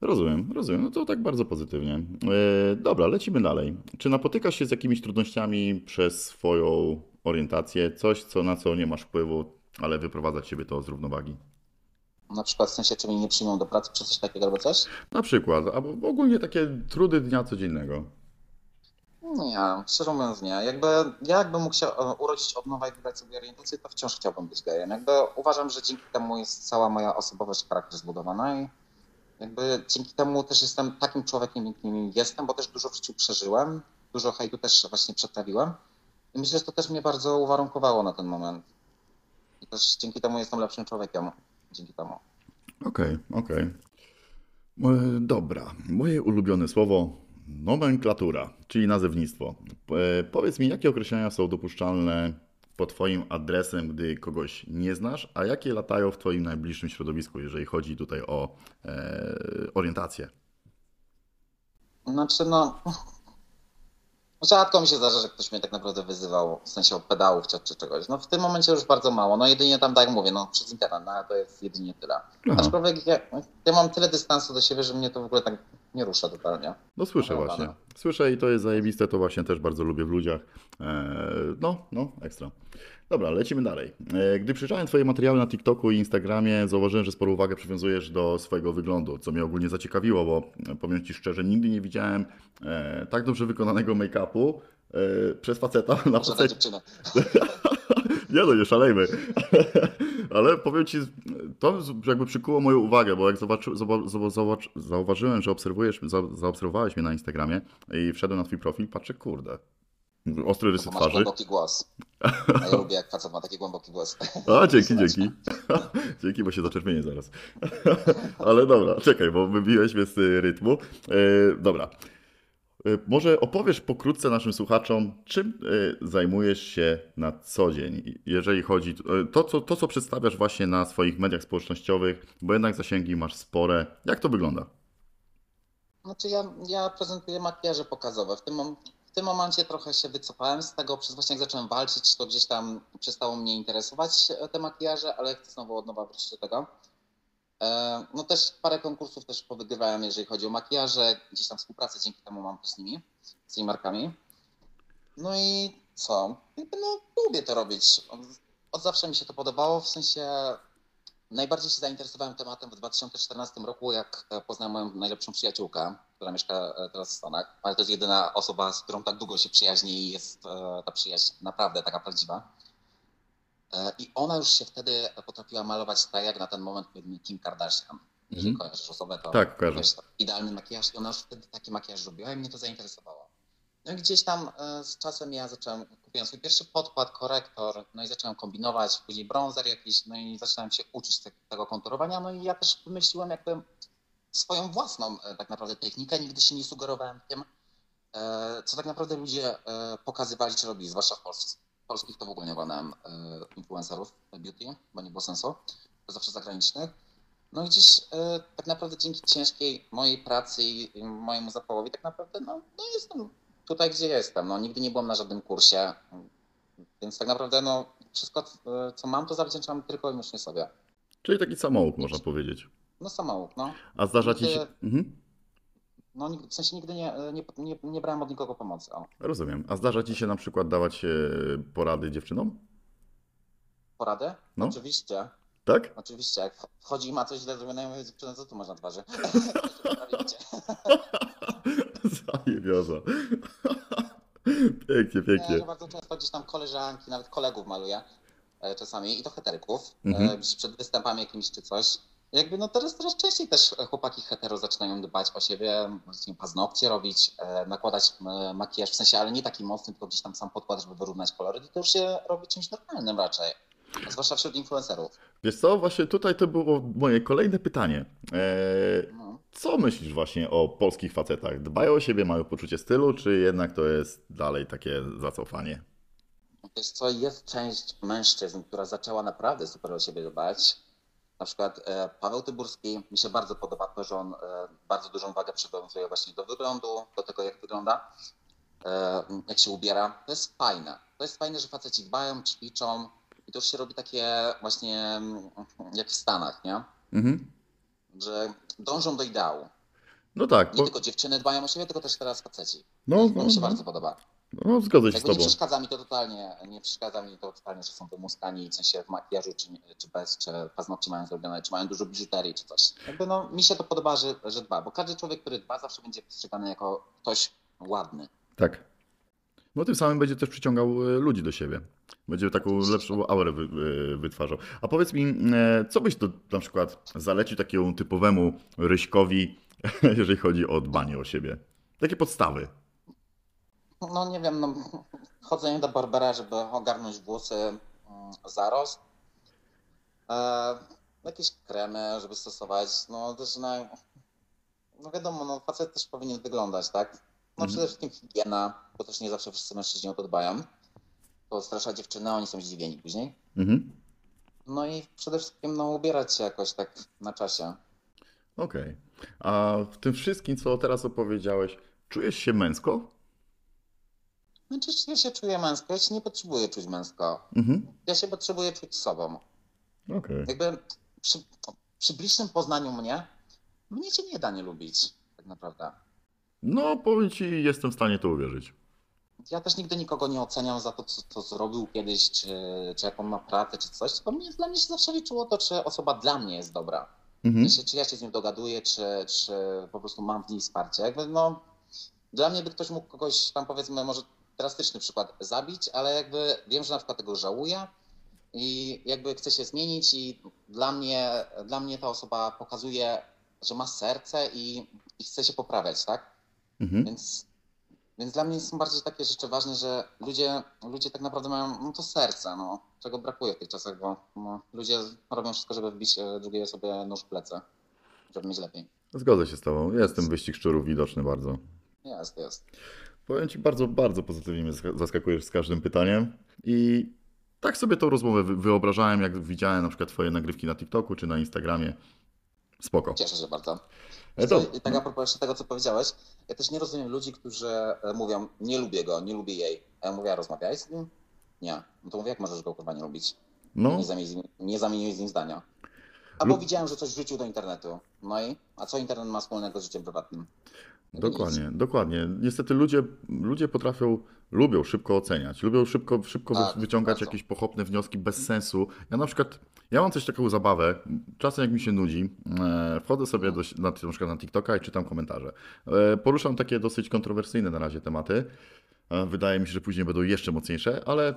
Rozumiem, no to tak bardzo pozytywnie. Dobra, lecimy dalej. Czy napotykasz się z jakimiś trudnościami przez swoją orientację? Coś, na co nie masz wpływu, ale wyprowadza ciebie to z równowagi? Na przykład w sensie, czy mnie nie przyjmą do pracy, czy coś takiego albo coś? Na przykład, albo ogólnie takie trudy dnia codziennego. Nie, szczerze mówiąc nie. Ja jakbym mógł się urodzić od nowa i wybrać sobie orientację, to wciąż chciałbym być gejem. Uważam, że dzięki temu jest cała moja osobowość, charakter zbudowana i dzięki temu też jestem takim człowiekiem, jakim jestem, bo też dużo w życiu przeżyłem, dużo hejtu też właśnie przetrawiłem i myślę, że to też mnie bardzo uwarunkowało na ten moment. I też dzięki temu jestem lepszym człowiekiem. Dzięki temu. Okej. Dobra, moje ulubione słowo nomenklatura, czyli nazewnictwo. Powiedz mi, jakie określenia są dopuszczalne pod twoim adresem, gdy kogoś nie znasz, a jakie latają w twoim najbliższym środowisku, jeżeli chodzi tutaj o orientację? Znaczy rzadko mi się zdarza, że ktoś mnie tak naprawdę wyzywał, w sensie od pedałów czy czegoś. No w tym momencie już bardzo mało. No jedynie tam, tak jak mówię, przez internet, to jest jedynie tyle. Aha. Aczkolwiek ja mam tyle dystansu do siebie, że mnie to w ogóle tak nie rusza totalnie. No słyszę właśnie. Słyszę i to jest zajebiste, to właśnie też bardzo lubię w ludziach. Ekstra. Dobra, lecimy dalej. Gdy przeczytałem twoje materiały na TikToku i Instagramie, zauważyłem, że sporą uwagę przywiązujesz do swojego wyglądu, co mnie ogólnie zaciekawiło, bo powiem ci szczerze, nigdy nie widziałem tak dobrze wykonanego make-upu przez faceta na facecie. Nie szalejmy. Ale powiem ci, to jakby przykuło moją uwagę, bo jak zauważyłem, że zaobserwowałeś mnie na Instagramie i wszedłem na twój profil, patrzę, kurde. Ostry rysy twarzy. Masz głęboki głos. A ja lubię, jak facet ma taki głęboki głos. Dzięki. Dzięki, bo się zaczerwienię zaraz. Ale dobra, czekaj, bo wybiłeś mnie z rytmu. Dobra. Może opowiesz pokrótce naszym słuchaczom, czym zajmujesz się na co dzień, jeżeli chodzi to, co przedstawiasz właśnie na swoich mediach społecznościowych, bo jednak zasięgi masz spore. Jak to wygląda? Znaczy ja prezentuję makijaże pokazowe. W tym momencie trochę się wycofałem z tego, przez właśnie jak zacząłem walczyć, to gdzieś tam przestało mnie interesować te makijaże, ale chcę znowu od nowa wrócić do tego. No też parę konkursów też powygrywałem, jeżeli chodzi o makijaże, gdzieś tam współpracę dzięki temu mam z nimi, z tymi markami. No i co? Lubię to robić. Od zawsze mi się to podobało, w sensie najbardziej się zainteresowałem tematem w 2014 roku, jak poznałem moją najlepszą przyjaciółkę, która mieszka teraz w Stanach, ale to jest jedyna osoba, z którą tak długo się przyjaźnię i jest ta przyjaźń naprawdę taka prawdziwa. I ona już się wtedy potrafiła malować tak jak na ten moment Kim Kardashian. jeżeli kojarzysz osobę, to tak, wiesz, idealny makijaż. I ona już wtedy taki makijaż robiła i mnie to zainteresowało. No i gdzieś tam z czasem ja zacząłem, kupiłem swój pierwszy podkład, korektor, no i zacząłem kombinować, później bronzer jakiś, no i zacząłem się uczyć tego konturowania, no i ja też wymyśliłem jakby swoją własną tak naprawdę technikę, nigdy się nie sugerowałem tym, co tak naprawdę ludzie pokazywali czy robili, zwłaszcza w Polsce. Polskich to w ogóle nie oglądałem influencerów beauty, bo nie było sensu, zawsze zagranicznych. No i gdzieś tak naprawdę dzięki ciężkiej mojej pracy i mojemu zapałowi tak naprawdę no jestem tutaj, gdzie jestem. No, nigdy nie byłem na żadnym kursie, więc tak naprawdę no, wszystko, co mam, to zawdzięczam tylko i wyłącznie sobie. Czyli taki samouk, można powiedzieć. No samouk, no. A zdarza ci się... No, w sensie nigdy nie brałem od nikogo pomocy. O. Rozumiem. A zdarza ci się na przykład dawać porady dziewczynom? Porady? No. Oczywiście. Tak? Oczywiście. Jak wchodzi i ma coś źle zrobione, ja mówię, dziewczyna, co tu masz na twarzy? Zajebioza. Pięknie, pięknie. Ja bardzo często gdzieś tam koleżanki, nawet kolegów maluję czasami i to heterków. Przed występami jakimś czy coś. Jakby no teraz coraz częściej też chłopaki hetero zaczynają dbać o siebie, paznokcie robić, nakładać makijaż, w sensie, ale nie taki mocny, tylko gdzieś tam sam podkład, żeby wyrównać kolory, to już się robi czymś normalnym raczej, zwłaszcza wśród influencerów. Wiesz co, właśnie tutaj to było moje kolejne pytanie. Co myślisz właśnie o polskich facetach? Dbają o siebie, mają poczucie stylu, czy jednak to jest dalej takie zacofanie? Wiesz co, jest część mężczyzn, która zaczęła naprawdę super o siebie dbać. Na przykład Paweł Tyburski, mi się bardzo podoba to, że on bardzo dużą wagę przywiązuje właśnie do wyglądu, do tego jak wygląda, jak się ubiera. To jest fajne. To jest fajne, że faceci dbają, ćwiczą i to już się robi takie właśnie jak w Stanach, nie? Że dążą do ideału. No tak. Nie tylko dziewczyny dbają o siebie, tylko też teraz faceci. To mi się bardzo podoba. No, zgodzę się z tobą. Nie przeszkadza mi to totalnie, że są wymuskani w sensie w makijażu, czy bez, czy paznokcie mają zrobione, czy mają dużo biżuterii, czy coś. Jakby no, mi się to podoba, że dba, bo każdy człowiek, który dba, zawsze będzie postrzegany jako ktoś ładny. Tak. No tym samym będzie też przyciągał ludzi do siebie. Będzie taką lepszą aurę wytwarzał. A powiedz mi, co byś to na przykład zalecił takiemu typowemu Ryśkowi, jeżeli chodzi o dbanie o siebie? Takie podstawy. No nie wiem, no, chodzenie do barbera, żeby ogarnąć włosy, zarost, jakieś kremy, żeby stosować, no też no wiadomo, no, facet też powinien wyglądać, tak? No przede wszystkim higiena, bo też nie zawsze wszyscy mężczyźni o to dbają. To strasza dziewczyny, oni są zdziwieni później. No i przede wszystkim no, ubierać się jakoś tak na czasie. Okej. A w tym wszystkim, co teraz opowiedziałeś, czujesz się męsko? Znaczy, ja się czuję męsko, ja się nie potrzebuję czuć męsko. Ja się potrzebuję czuć sobą. Jakby przy bliższym poznaniu mnie cię nie da nie lubić, tak naprawdę. No, powiem ci, jestem w stanie to uwierzyć. Ja też nigdy nikogo nie oceniam za to, co zrobił kiedyś, czy jaką ma pracę, czy coś. Dla mnie się zawsze liczyło to, czy osoba dla mnie jest dobra. Czy ja się z nią dogaduję, czy po prostu mam w niej wsparcie. Jakby, no, dla mnie by ktoś mógł kogoś tam, powiedzmy, może drastyczny przykład zabić, ale jakby wiem, że na przykład tego żałuję i jakby chcę się zmienić i dla mnie ta osoba pokazuje, że ma serce i chce się poprawiać, tak? Więc dla mnie są bardziej takie rzeczy ważne, że ludzie tak naprawdę mają to serce, czego brakuje w tych czasach, bo ludzie robią wszystko, żeby wbić drugiej osobie nóż w plecy, żeby mieć lepiej. Zgodzę się z tobą, jest ten wyścig szczurów widoczny bardzo. Jest. Powiem ci, bardzo, bardzo pozytywnie mnie zaskakujesz z każdym pytaniem i tak sobie tą rozmowę wyobrażałem, jak widziałem na przykład twoje nagrywki na TikToku czy na Instagramie. Spoko. Cieszę się bardzo. I tak a propos jeszcze tego, co powiedziałeś, ja też nie rozumiem ludzi, którzy mówią, nie lubię go, nie lubię jej. A ja mówię, a rozmawiaj z nim? Nie. No to mówię, jak możesz go kurwa nie lubić? No. Nie zamieniłeś z nim zdania. Albo widziałem, że coś wrzucił do internetu. No i? A co internet ma wspólnego z życiem prywatnym? Dokładnie. Niestety ludzie lubią szybko oceniać, lubią szybko tak, wyciągać jakieś pochopne wnioski bez sensu. Ja na przykład, mam też taką zabawę, czasem jak mi się nudzi, wchodzę sobie na przykład na TikToka i czytam komentarze. Poruszam takie dosyć kontrowersyjne na razie tematy. Wydaje mi się, że później będą jeszcze mocniejsze, ale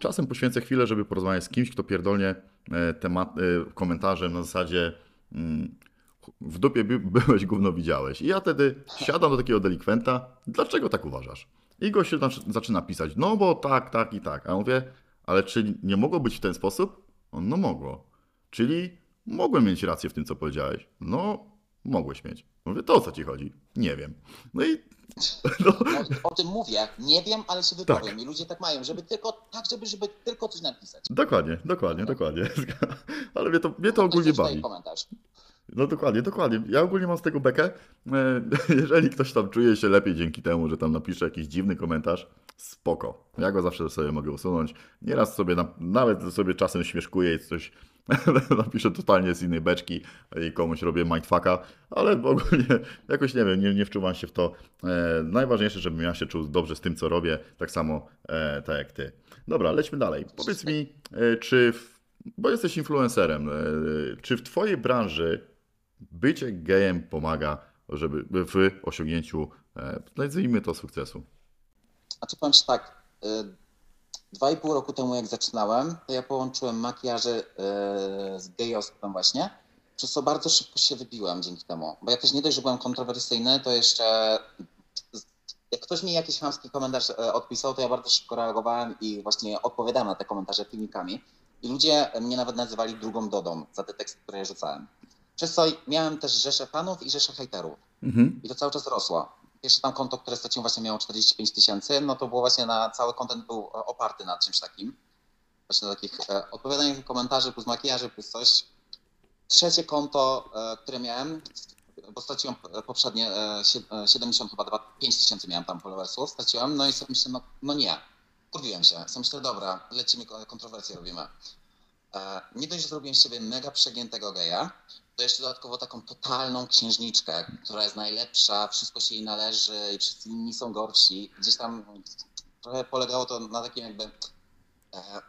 czasem poświęcę chwilę, żeby porozmawiać z kimś, kto pierdolnie komentarzem na zasadzie w dupie byłeś, gówno widziałeś. I ja wtedy siadam do takiego delikwenta, dlaczego tak uważasz? I gość się zaczyna pisać, no bo tak, tak i tak. A ja mówię, ale czy nie mogło być w ten sposób? On, no mogło. Czyli mogłem mieć rację w tym, co powiedziałeś. No, mogłeś mieć. Mówię, to o co ci chodzi? Nie wiem. No i... No. O tym mówię, nie wiem, ale się wypowiem. Tak. I ludzie tak mają, żeby tylko, tak, żeby tylko coś napisać. Dokładnie, dokładnie, dokładnie. Ale mnie to ogólnie bawi. No dokładnie, dokładnie. Ja ogólnie mam z tego bekę. Jeżeli ktoś tam czuje się lepiej dzięki temu, że tam napisze jakiś dziwny komentarz, spoko. Ja go zawsze sobie mogę usunąć. Nieraz sobie, nawet sobie czasem śmieszkuję i coś napiszę totalnie z innej beczki i komuś robię mindfucka, ale ogólnie jakoś nie wiem, nie wczuwam się w to. Najważniejsze, żebym ja się czuł dobrze z tym, co robię, tak samo tak jak ty. Dobra, lećmy dalej. Powiedz mi, bo jesteś influencerem, czy w twojej branży bycie gejem pomaga w osiągnięciu, nazwijmy to, sukcesu? Znaczy powiem ci tak, 2,5 roku temu jak zaczynałem, to ja połączyłem makijaże z gejostwem właśnie, przez co bardzo szybko się wybiłem dzięki temu. Bo ja też nie dość, że byłem kontrowersyjny, to jeszcze jak ktoś mi jakiś chamski komentarz odpisał, to ja bardzo szybko reagowałem i właśnie odpowiadałem na te komentarze filmikami. I ludzie mnie nawet nazywali drugą Dodą za te teksty, które ja rzucałem. Przez co miałem też rzeszę fanów i rzeszę hejterów. Mhm. I to cały czas rosło. Pierwsze tam konto, które straciłem, właśnie miało 45 000, no to było właśnie cały content był oparty na czymś takim. Właśnie na takich odpowiadaniach, komentarzy, plus makijaży, plus coś. Trzecie konto, które miałem, bo straciłem poprzednie 5 tysięcy miałem tam followersów, straciłem, no i sobie myślę, no nie, kurwiłem się. Sobie myślę, dobra, lecimy, kontrowersje robimy. Nie dość, że zrobiłem z siebie mega przegiętego geja, to jeszcze dodatkowo taką totalną księżniczkę, która jest najlepsza, wszystko się jej należy i wszyscy inni są gorsi. Gdzieś tam trochę polegało to na takim jakby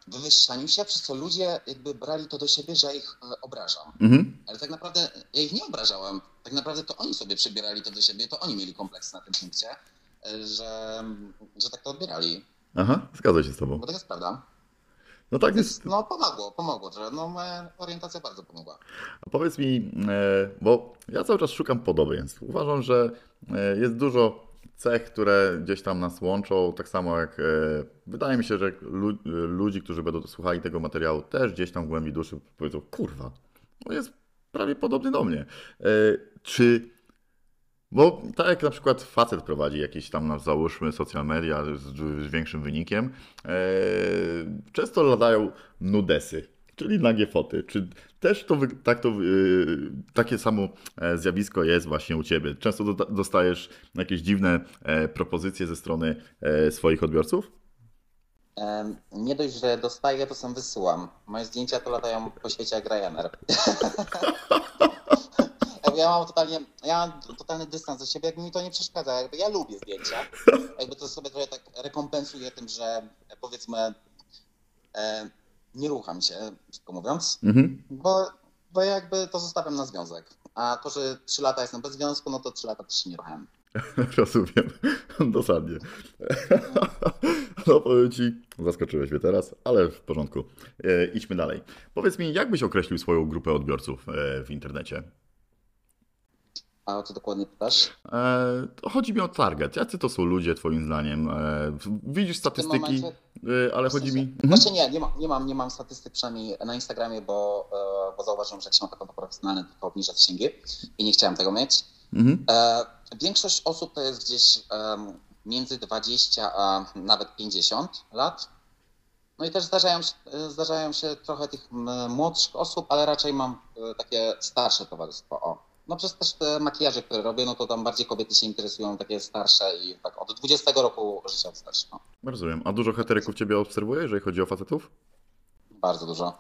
wywyższaniu się, przez co ludzie jakby brali to do siebie, że ich obrażam. Mhm. Ale tak naprawdę ja ich nie obrażałem. Tak naprawdę to oni sobie przybierali to do siebie, to oni mieli kompleks na tym punkcie, że tak to odbierali. Aha, zgadzam się z tobą. Bo tak jest prawda. No tak jest. No pomogło. Moja orientacja bardzo pomogła. A powiedz mi, bo ja cały czas szukam podobieństw. Uważam, że jest dużo cech, które gdzieś tam nas łączą. Tak samo jak wydaje mi się, że ludzi, którzy będą słuchali tego materiału, też gdzieś tam w głębi duszy powiedzą, kurwa, on jest prawie podobny do mnie. Bo tak jak na przykład facet prowadzi jakieś tam, załóżmy, social media z większym wynikiem, często ladają nudesy, czyli nagie foty. Czy też takie samo zjawisko jest właśnie u ciebie? Często dostajesz jakieś dziwne propozycje ze strony swoich odbiorców? Nie dość, że dostaję, to sam wysyłam. Moje zdjęcia to latają po świecie jak Ryanair. Ja mam totalny dystans do siebie, jakby mi to nie przeszkadza. Jakby ja lubię zdjęcia. Jakby to sobie trochę tak rekompensuję tym, że powiedzmy nie rucham się, tylko mówiąc, bo jakby to zostawiam na związek. A to, że 3 lata jestem bez związku, no to 3 lata też się nie ruchałem. Rozumiem, dosadnie. No powiem ci, zaskoczyłeś mnie teraz, ale w porządku. Idźmy dalej. Powiedz mi, jak byś określił swoją grupę odbiorców w internecie? A o co dokładnie pytasz? To chodzi mi o target. Jacy to są ludzie twoim zdaniem? Widzisz statystyki, ale chodzi mi... Właśnie nie mam statystyk, przynajmniej na Instagramie, bo zauważyłem, że jak się ma taką profesjonalne, to obniża zasięgi i nie chciałem tego mieć. Mhm. Większość osób to jest gdzieś między 20 a nawet 50 lat. No i też zdarzają się trochę tych młodszych osób, ale raczej mam takie starsze towarzystwo. No przez też te makijaże, które robię, no to tam bardziej kobiety się interesują, takie starsze i tak od 20 roku życia od starszych. No. Rozumiem. A dużo heteryków ciebie obserwuje, jeżeli chodzi o facetów? Bardzo dużo.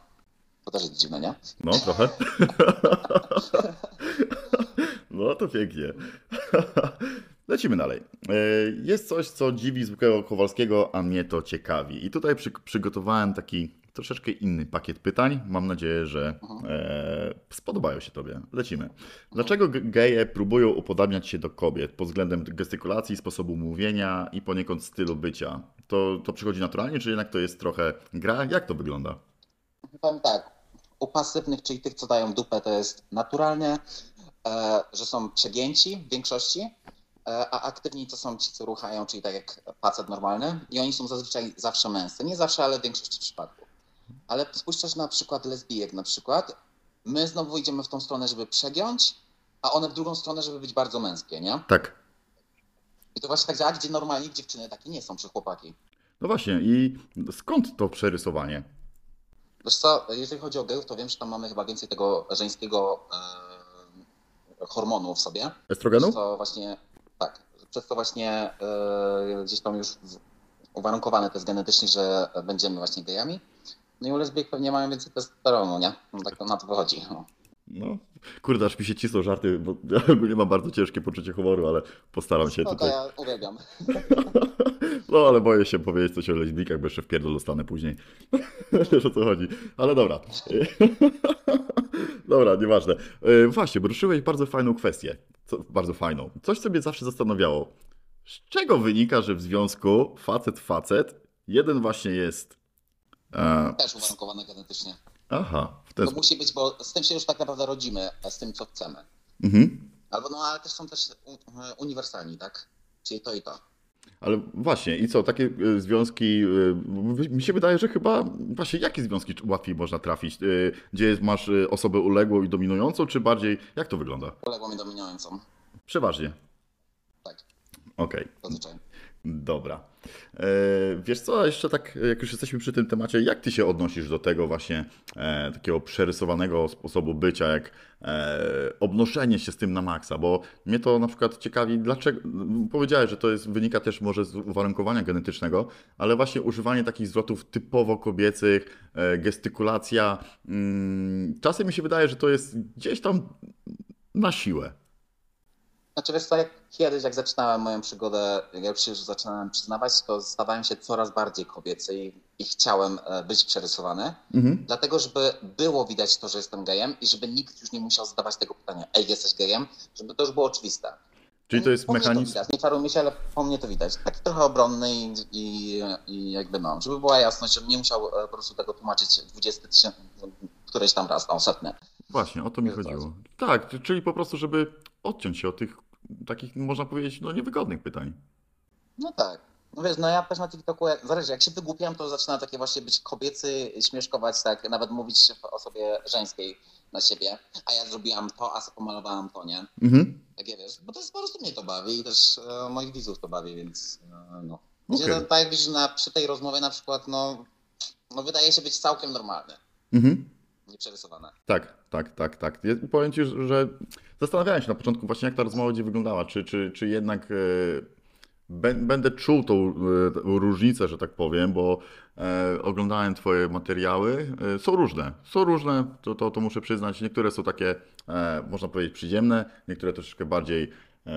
To też jest dziwne, nie? No, trochę. No to pięknie. Lecimy dalej. Jest coś, co dziwi zwykłego Kowalskiego, a mnie to ciekawi. I tutaj przygotowałem taki troszeczkę inny pakiet pytań. Mam nadzieję, że spodobają się tobie. Lecimy. Dlaczego geje próbują upodabniać się do kobiet pod względem gestykulacji, sposobu mówienia i poniekąd stylu bycia? To przychodzi naturalnie, czy jednak to jest trochę gra? Jak to wygląda? Powiem tak. U pasywnych, czyli tych, co dają dupę, to jest naturalnie. że są przegięci w większości, a aktywni to są ci, co ruchają, czyli tak jak facet normalny, i oni są zazwyczaj zawsze męscy. Nie zawsze, ale w większości przypadków. Ale spójrz też na przykład lesbijek na przykład. My znowu idziemy w tą stronę, żeby przegiąć, a one w drugą stronę, żeby być bardzo męskie, nie? Tak. I to właśnie tak działa, gdzie normalnie dziewczyny takie nie są, czy chłopaki. No właśnie, i skąd to przerysowanie? Wiesz co, jeżeli chodzi o gejów, to wiem, że tam mamy chyba więcej tego żeńskiego hormonu w sobie. Estrogenu? To właśnie, tak. Przez to właśnie gdzieś tam już uwarunkowane to jest genetycznie, że będziemy właśnie gejami. No i u lesbijek pewnie mają więcej testosteronu, nie? No tak na to wychodzi. No, kurde, aż mi się cisną żarty, bo ja ogólnie mam bardzo ciężkie poczucie humoru, ale postaram się tutaj. Ja uwielbiam. No, ale boję się powiedzieć coś o lesbijkach, bo jeszcze w pierdol dostanę później. Wiesz o co chodzi. Ale dobra. Dobra, nieważne. Właśnie, poruszyłeś bardzo fajną kwestię. Bardzo fajną. Coś, co mnie zawsze zastanawiało. Z czego wynika, że w związku facet, jeden właśnie jest... Też uwarunkowany genetycznie. Aha, w ten... To musi być, bo z tym się już tak naprawdę rodzimy, z tym, co chcemy. Mhm. Albo no, ale też są też uniwersalni, tak? Czyli to i to. Ale właśnie, i co, takie związki, mi się wydaje, że chyba, właśnie jakie związki łatwiej można trafić? Gdzie masz osobę uległą i dominującą, czy bardziej, jak to wygląda? Uległą i dominującą. Przeważnie. Tak. Okej. Okay. Dobra. Wiesz co, jeszcze tak, jak już jesteśmy przy tym temacie, jak ty się odnosisz do tego właśnie takiego przerysowanego sposobu bycia, jak obnoszenie się z tym na maksa? Bo mnie to na przykład ciekawi, dlaczego, powiedziałeś, że to jest, wynika też może z uwarunkowania genetycznego, ale właśnie używanie takich zwrotów typowo kobiecych, gestykulacja, czasem mi się wydaje, że to jest gdzieś tam na siłę. Znaczy wiesz co, kiedyś jak zaczynałem moją przygodę, jak już zaczynałem przyznawać, to stawałem się coraz bardziej kobiecy i chciałem być przerysowany, dlatego żeby było widać to, że jestem gejem i żeby nikt już nie musiał zadawać tego pytania, ej, jesteś gejem, żeby to już było oczywiste. Czyli to jest mechanizm? Nie czarujmy się, ale po mnie to widać. Taki trochę obronny i jakby no, żeby była jasność, żeby nie musiał po prostu tego tłumaczyć 20 000, któreś tam raz, no setny. Właśnie, o to mi chodziło. Tak, czyli po prostu, żeby odciąć się od tych takich, można powiedzieć, no niewygodnych pytań. No tak. No wiesz, no ja też na TikToku, zależy, jak się wygłupiam, to zaczyna takie właśnie być kobiecy, śmieszkować, tak, nawet mówić o osobie żeńskiej na siebie, a ja zrobiłam to, a pomalowałam to, nie? Tak, ja wiesz, bo to jest po prostu mnie to bawi i też moich widzów to bawi, więc no. Okay. Gdzie, tak jak widzisz, przy tej rozmowie na przykład, no wydaje się być całkiem normalny. Nieprzerysowane. Tak. Powiem ci, że zastanawiałem się na początku właśnie, jak ta rozmowa będzie wyglądała, czy jednak będę czuł tą różnicę, że tak powiem, bo oglądałem twoje materiały, są różne, to muszę przyznać, niektóre są takie, można powiedzieć, przyziemne, niektóre troszeczkę bardziej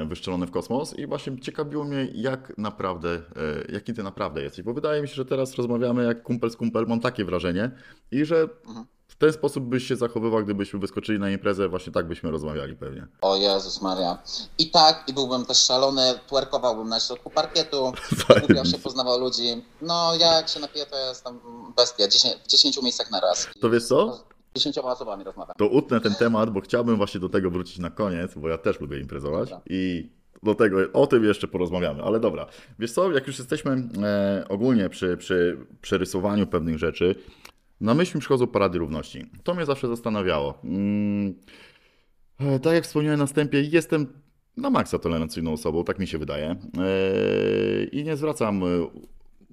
wyszczelone w kosmos i właśnie ciekawiło mnie, jaki ty naprawdę jesteś, bo wydaje mi się, że teraz rozmawiamy jak kumpel z kumpel, mam takie wrażenie i że... W ten sposób byś się zachowywał, gdybyśmy wyskoczyli na imprezę, właśnie tak byśmy rozmawiali pewnie. O Jezus Maria. I tak, i byłbym też szalony, twerkowałbym na środku parkietu, głupiał się, poznawał ludzi. No jak się napiję, to ja jestem bestia, w 10 miejscach na raz. To wiesz co? 10 osobami rozmawiam. To utnę ten temat, bo chciałbym właśnie do tego wrócić na koniec, bo ja też lubię imprezować. Dobra. I do tego, o tym jeszcze porozmawiamy, ale dobra. Wiesz co, jak już jesteśmy ogólnie przy przerysowaniu pewnych rzeczy, na myśl mi przychodzą parady równości. To mnie zawsze zastanawiało. Tak jak wspomniałem na wstępie, jestem na maksa tolerancyjną osobą, tak mi się wydaje. I nie zwracam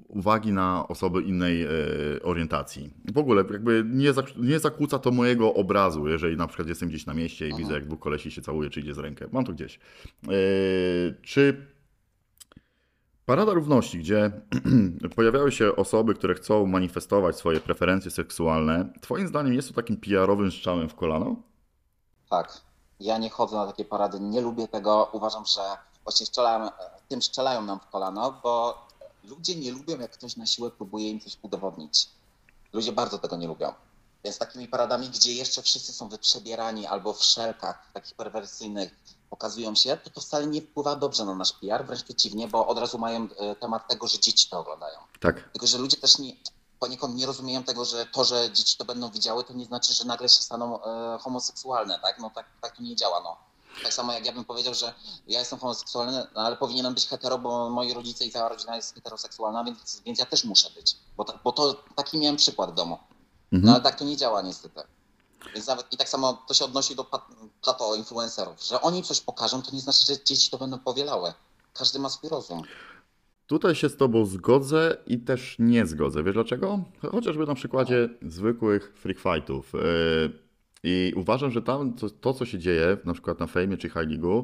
uwagi na osoby innej orientacji. W ogóle jakby nie zakłóca to mojego obrazu, jeżeli na przykład jestem gdzieś na mieście i widzę, jak dwóch kolesi się całuje, czy idzie z rękę. Mam to gdzieś. Czy... Parada równości, gdzie pojawiały się osoby, które chcą manifestować swoje preferencje seksualne, twoim zdaniem jest to takim PR-owym strzałem w kolano? Tak. Ja nie chodzę na takie parady, nie lubię tego. Uważam, że właśnie strzelają nam w kolano, bo ludzie nie lubią, jak ktoś na siłę próbuje im coś udowodnić. Ludzie bardzo tego nie lubią. Więc takimi paradami, gdzie jeszcze wszyscy są wyprzebierani albo w szelkach takich perwersyjnych, pokazują się, to wcale nie wpływa dobrze na nasz PR, wręcz przeciwnie, bo od razu mają temat tego, że dzieci to oglądają. Tak. Tylko, że ludzie też poniekąd nie rozumieją tego, że to, że dzieci to będą widziały, to nie znaczy, że nagle się staną homoseksualne, tak? No tak to nie działa, no. Tak samo jak ja bym powiedział, że ja jestem homoseksualny, ale powinienem być hetero, bo moi rodzice i cała rodzina jest heteroseksualna, więc ja też muszę być. Bo to taki miałem przykład w domu. Mhm. No ale tak to nie działa niestety. Więc nawet, i tak samo to się odnosi do plato influencerów, że oni coś pokażą, to nie znaczy, że dzieci to będą powielały. Każdy ma swój rozum. Tutaj się z tobą zgodzę i też nie zgodzę. Wiesz dlaczego? Chociażby na przykładzie zwykłych freak fightów. I uważam, że tam to, co się dzieje, na przykład na Fejmie czy High League'u,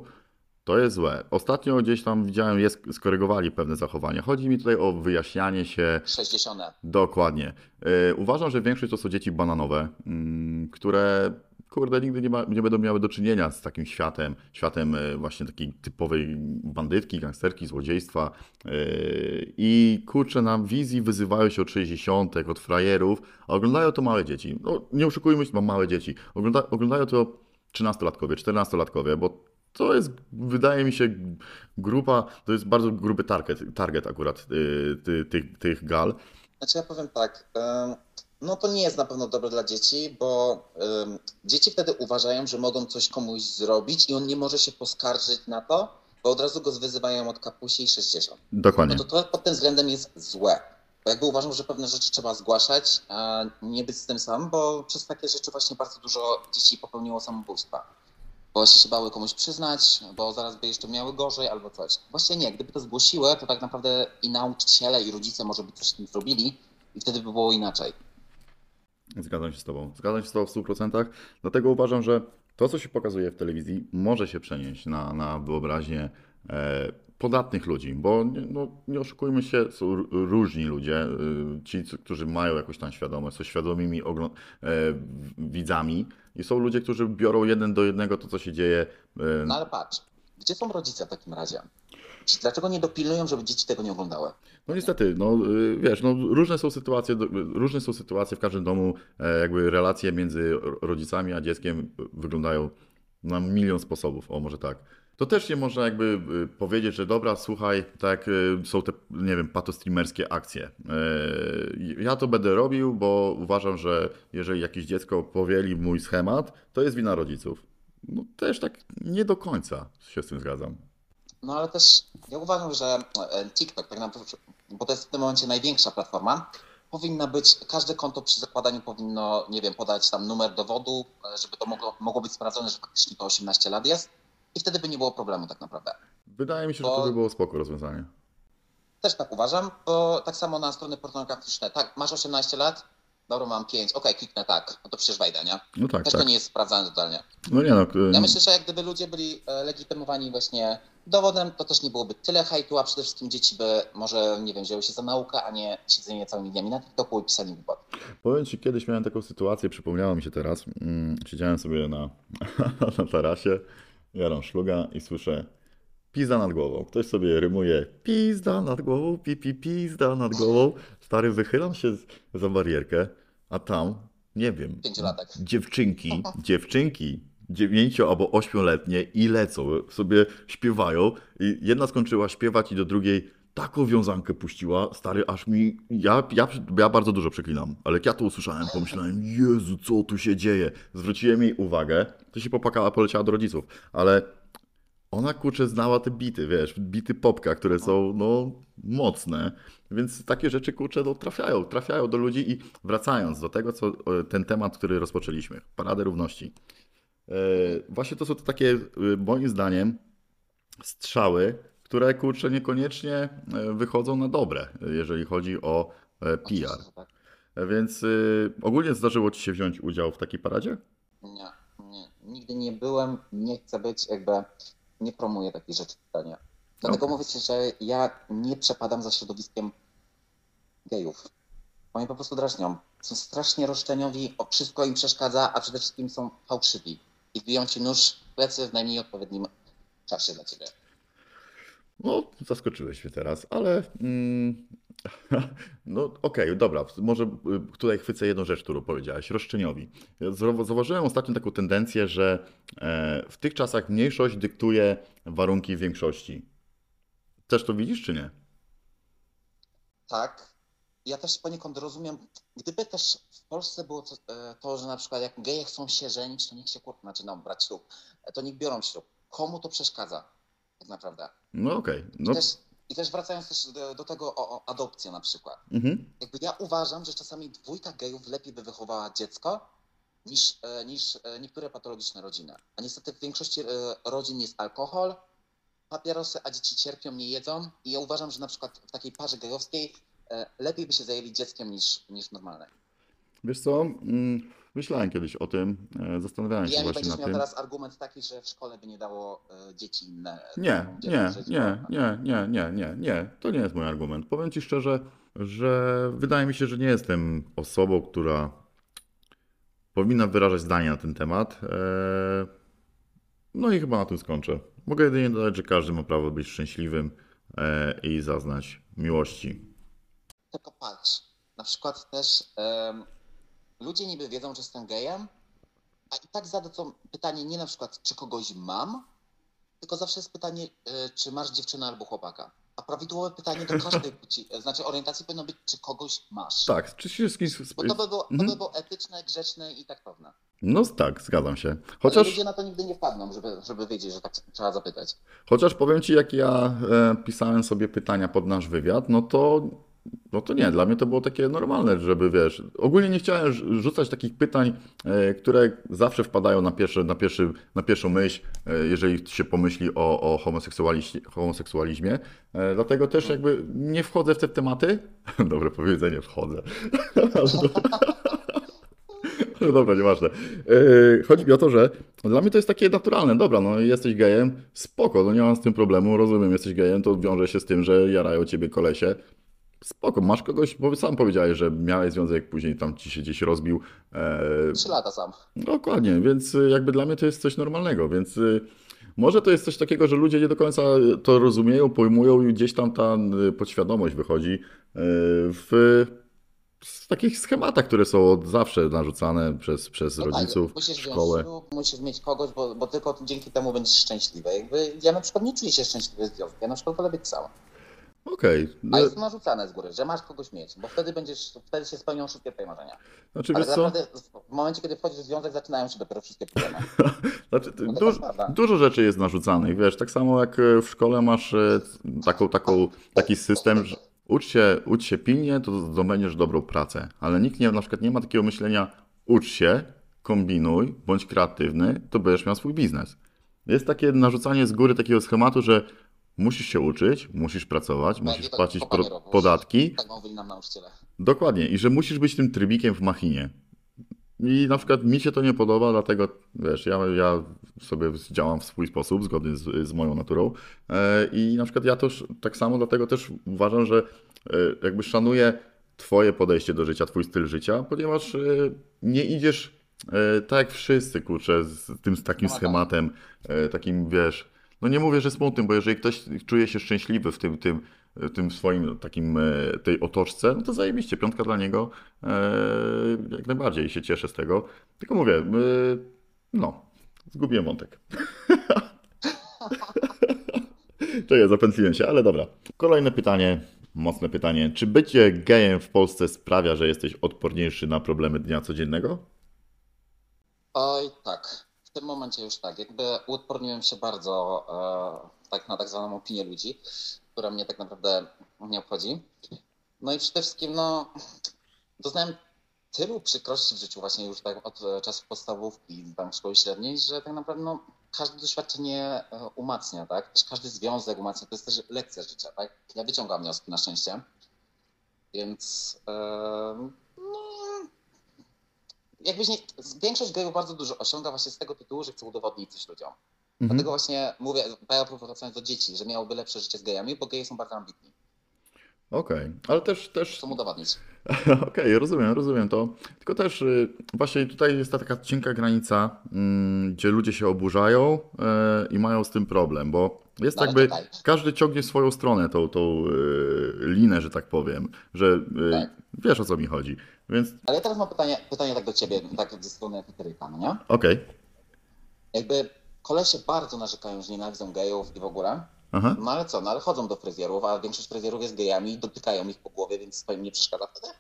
to jest złe. Ostatnio gdzieś tam widziałem, skorygowali pewne zachowania. Chodzi mi tutaj o wyjaśnianie się. 60. Dokładnie. Uważam, że większość to są dzieci bananowe, które kurde nigdy nie będą miały do czynienia z takim światem. Światem właśnie takiej typowej bandytki, gangsterki, złodziejstwa. I kurczę, na wizji wyzywają się od 60-tek, od frajerów, a oglądają to małe dzieci. No, nie oszukujmy się, mam małe dzieci. Oglądają to 13-latkowie, 14-latkowie, bo to jest, wydaje mi się, grupa, to jest bardzo gruby target akurat tych gal. Znaczy ja powiem tak, no to nie jest na pewno dobre dla dzieci, bo dzieci wtedy uważają, że mogą coś komuś zrobić i on nie może się poskarżyć na to, bo od razu go wyzywają od kapusi i 60. Dokładnie. No to pod tym względem jest złe. Bo jakby uważam, że pewne rzeczy trzeba zgłaszać, a nie być z tym sam, bo przez takie rzeczy właśnie bardzo dużo dzieci popełniło samobójstwa. Bo się bały komuś przyznać, bo zaraz by jeszcze miały gorzej albo coś. Właściwie nie, gdyby to zgłosiły, to tak naprawdę i nauczyciele, i rodzice może by coś z tym zrobili i wtedy by było inaczej. Zgadzam się z tobą. Zgadzam się z tobą w 100%. Dlatego uważam, że to, co się pokazuje w telewizji, może się przenieść na wyobraźnię podatnych ludzi, bo nie oszukujmy się, są różni ludzie, ci, którzy mają jakąś tam świadomość, są świadomymi widzami i są ludzie, którzy biorą jeden do jednego to, co się dzieje. No ale patrz, gdzie są rodzice w takim razie? Dlaczego nie dopilnują, żeby dzieci tego nie oglądały? No niestety, wiesz, różne są sytuacje w każdym domu, jakby relacje między rodzicami a dzieckiem wyglądają na milion sposobów, o może tak. To też nie można jakby powiedzieć, że dobra, słuchaj, tak są te, nie wiem, patostreamerskie akcje. Ja to będę robił, bo uważam, że jeżeli jakieś dziecko powieli mój schemat, to jest wina rodziców. No też tak nie do końca się z tym zgadzam. No ale też ja uważam, że TikTok, tak naprawdę, bo to jest w tym momencie największa platforma, powinna być, każde konto przy zakładaniu powinno, nie wiem, podać tam numer dowodu, żeby to mogło być sprawdzone, że faktycznie to 18 lat jest. I wtedy by nie było problemu tak naprawdę. Wydaje mi się, że to by było spoko rozwiązanie. Też tak uważam, bo tak samo na strony pornograficzne. Tak, masz 18 lat? Dobra, mam 5. Okej, kliknę tak. No to przecież wejdę, nie? No tak, też tak. To nie jest sprawdzane totalnie. No nie no. Ja myślę, że jak gdyby ludzie byli legitymowani właśnie dowodem, to też nie byłoby tyle hejtu, a przede wszystkim dzieci by może, nie wiem, wzięły się za naukę, a nie siedzenie całymi dniami na TikToku i pisanie głupot. Powiem ci, kiedyś miałem taką sytuację, przypomniało mi się teraz. Siedziałem sobie na tarasie. Jaram szluga i słyszę pizda nad głową. Ktoś sobie rymuje pizda nad głową, pipi, pizda nad głową. Stary, wychylam się za barierkę, a tam, nie wiem, dziewczynki 9- albo 8-letnie i lecą, sobie śpiewają. I jedna skończyła śpiewać i do drugiej taką wiązankę puściła, stary, aż mi... Ja bardzo dużo przeklinam, ale jak ja to usłyszałem, pomyślałem, Jezu, co tu się dzieje? Zwróciłem jej uwagę, to się popłakała, poleciała do rodziców, ale ona, kurczę, znała te bity, wiesz, bity popka, które są, mocne, więc takie rzeczy, kurczę, trafiają do ludzi i wracając do tego, co ten temat, który rozpoczęliśmy, Paradę Równości. Właśnie to są to takie, moim zdaniem, strzały, które, kurczę, niekoniecznie wychodzą na dobre, jeżeli chodzi o PR. Więc ogólnie zdarzyło ci się wziąć udział w takiej paradzie? Nie. Nigdy nie byłem, nie chcę być, jakby nie promuję takich rzeczy totalnie. Dlatego mówię ci, że ja nie przepadam za środowiskiem gejów. Oni po prostu drażnią. Są strasznie roszczeniowi, wszystko im przeszkadza, a przede wszystkim są fałszywi. I biją ci nóż w plecy w najmniej odpowiednim czasie dla ciebie. No, zaskoczyłeś mnie teraz, ale okej, dobra, może tutaj chwycę jedną rzecz, którą powiedziałeś, roszczeniowi. Zauważyłem ostatnio taką tendencję, że w tych czasach mniejszość dyktuje warunki większości. Też to widzisz, czy nie? Tak, ja też poniekąd rozumiem, gdyby też w Polsce było to, że na przykład jak geje chcą się żenić, to niech się brać ślub, to niech biorą ślub. komu to przeszkadza tak naprawdę. No okej. Okay. No. I też wracając też do tego o adopcję na przykład. Mhm. Jakby ja uważam, że czasami dwójka gejów lepiej by wychowała dziecko niż niektóre patologiczne rodziny. A niestety w większości rodzin jest alkohol, papierosy, a dzieci cierpią, nie jedzą. I ja uważam, że na przykład w takiej parze gejowskiej lepiej by się zajęli dzieckiem niż normalnej. Wiesz co, myślałem kiedyś o tym, zastanawiałem się właśnie nad tym. Ja miał teraz argument taki, że w szkole by nie dało dzieci inne. Nie. To nie jest mój argument. Powiem ci szczerze, że wydaje mi się, że nie jestem osobą, która powinna wyrażać zdanie na ten temat. No i chyba na tym skończę. Mogę jedynie dodać, że każdy ma prawo być szczęśliwym i zaznać miłości. Tylko patrz, na przykład też ludzie niby wiedzą, że jestem gejem, a i tak zadadzą pytanie nie na przykład, czy kogoś mam, tylko zawsze jest pytanie, czy masz dziewczynę albo chłopaka. A prawidłowe pytanie do każdej płci, znaczy orientacji powinno być, czy kogoś masz. Tak, czy się z kimś... Bo to by było etyczne, grzeczne i taktowne. No tak, zgadzam się. Chociaż... Ale ludzie na to nigdy nie wpadną, żeby wiedzieć, że tak trzeba zapytać. Chociaż powiem ci, jak ja pisałem sobie pytania pod nasz wywiad, no to nie, dla mnie to było takie normalne, żeby wiesz, ogólnie nie chciałem rzucać takich pytań, które zawsze wpadają na pierwszą myśl, jeżeli się pomyśli o homoseksualizmie, dlatego też jakby nie wchodzę w te tematy, dobre powiedzenie, wchodzę, ale dobra, nieważne, chodzi mi o to, że dla mnie to jest takie naturalne, dobra, no jesteś gejem, spoko, no nie mam z tym problemu, rozumiem, jesteś gejem, to wiąże się z tym, że jarają ciebie kolesie. Spoko, masz kogoś, bo sam powiedziałeś, że miałeś związek, później tam ci się gdzieś rozbił. 3 lata sam. Dokładnie, więc jakby dla mnie to jest coś normalnego, więc może to jest coś takiego, że ludzie nie do końca to rozumieją, pojmują i gdzieś tam ta podświadomość wychodzi w takich schematach, które są od zawsze narzucane przez rodziców, tak, szkołę. Musisz mieć kogoś, bo tylko dzięki temu będziesz szczęśliwy. Jakby ja na przykład nie czuję się szczęśliwy z związkiem, ja na przykład wolę być sama. Okay. A jest narzucane z góry, że masz kogoś mieć, bo wtedy się spełnią wszystkie twoje marzenia. Znaczy, ale naprawdę w momencie, kiedy wchodzisz w związek, zaczynają się dopiero wszystkie problemy. Znaczy, dużo rzeczy jest narzucanych, wiesz, tak samo jak w szkole masz taki system, że ucz się pilnie, to zdobędziesz dobrą pracę, ale nikt nie, na przykład nie ma takiego myślenia, ucz się, kombinuj, bądź kreatywny, to będziesz miał swój biznes. Jest takie narzucanie z góry takiego schematu, że musisz się uczyć, musisz pracować, musisz płacić podatki. Tak mówili nam nauczyciele. Dokładnie. I że musisz być tym trybikiem w machinie. I na przykład mi się to nie podoba, dlatego wiesz, ja sobie działam w swój sposób, zgodnie z moją naturą. I na przykład ja też tak samo, dlatego też uważam, że jakby szanuję twoje podejście do życia, twój styl życia, ponieważ nie idziesz tak jak wszyscy, kurczę, z takim schematem, takim wiesz... No nie mówię, że smutnym, bo jeżeli ktoś czuje się szczęśliwy w tym swoim takim, tej otoczce, no to zajebiście, 5 dla niego, jak najbardziej się cieszę z tego. Tylko mówię, no, zgubiłem wątek. Czekaj, zapętliłem się, ale dobra. Kolejne pytanie, mocne pytanie. Czy bycie gejem w Polsce sprawia, że jesteś odporniejszy na problemy dnia codziennego? Oj, tak. W tym momencie już tak, jakby uodporniłem się bardzo na tak zwaną opinię ludzi, która mnie tak naprawdę nie obchodzi. No i przede wszystkim doznałem tylu przykrości w życiu właśnie już tak od czasów podstawówki, tam szkoły średniej, że tak naprawdę każde doświadczenie umacnia, tak? Też każdy związek umacnia, to jest też lekcja życia, tak? Ja wyciągam wnioski na szczęście, więc większość gejów bardzo dużo osiąga właśnie z tego tytułu, że chce udowodnić coś ludziom. Mhm. Dlatego właśnie mówię, wracając do dzieci, że miałoby lepsze życie z gejami, bo geje są bardzo ambitni. Okej, ale też... Chcą udowodnić. Okej, rozumiem to. Tylko też właśnie tutaj jest taka cienka granica, gdzie ludzie się oburzają i mają z tym problem, bo jest każdy ciągnie swoją stronę, tą linę, że tak powiem, że tak. Wiesz, o co mi chodzi. Więc... Ale ja teraz mam pytanie tak do ciebie, tak ze strony heteryka, nie? Okej. Jakby kolesie bardzo narzekają, że nienawidzą gejów i w ogóle. Aha. No ale co, ale chodzą do fryzjerów, a większość fryzjerów jest gejami i dotykają ich po głowie, więc to im nie przeszkadza wtedy?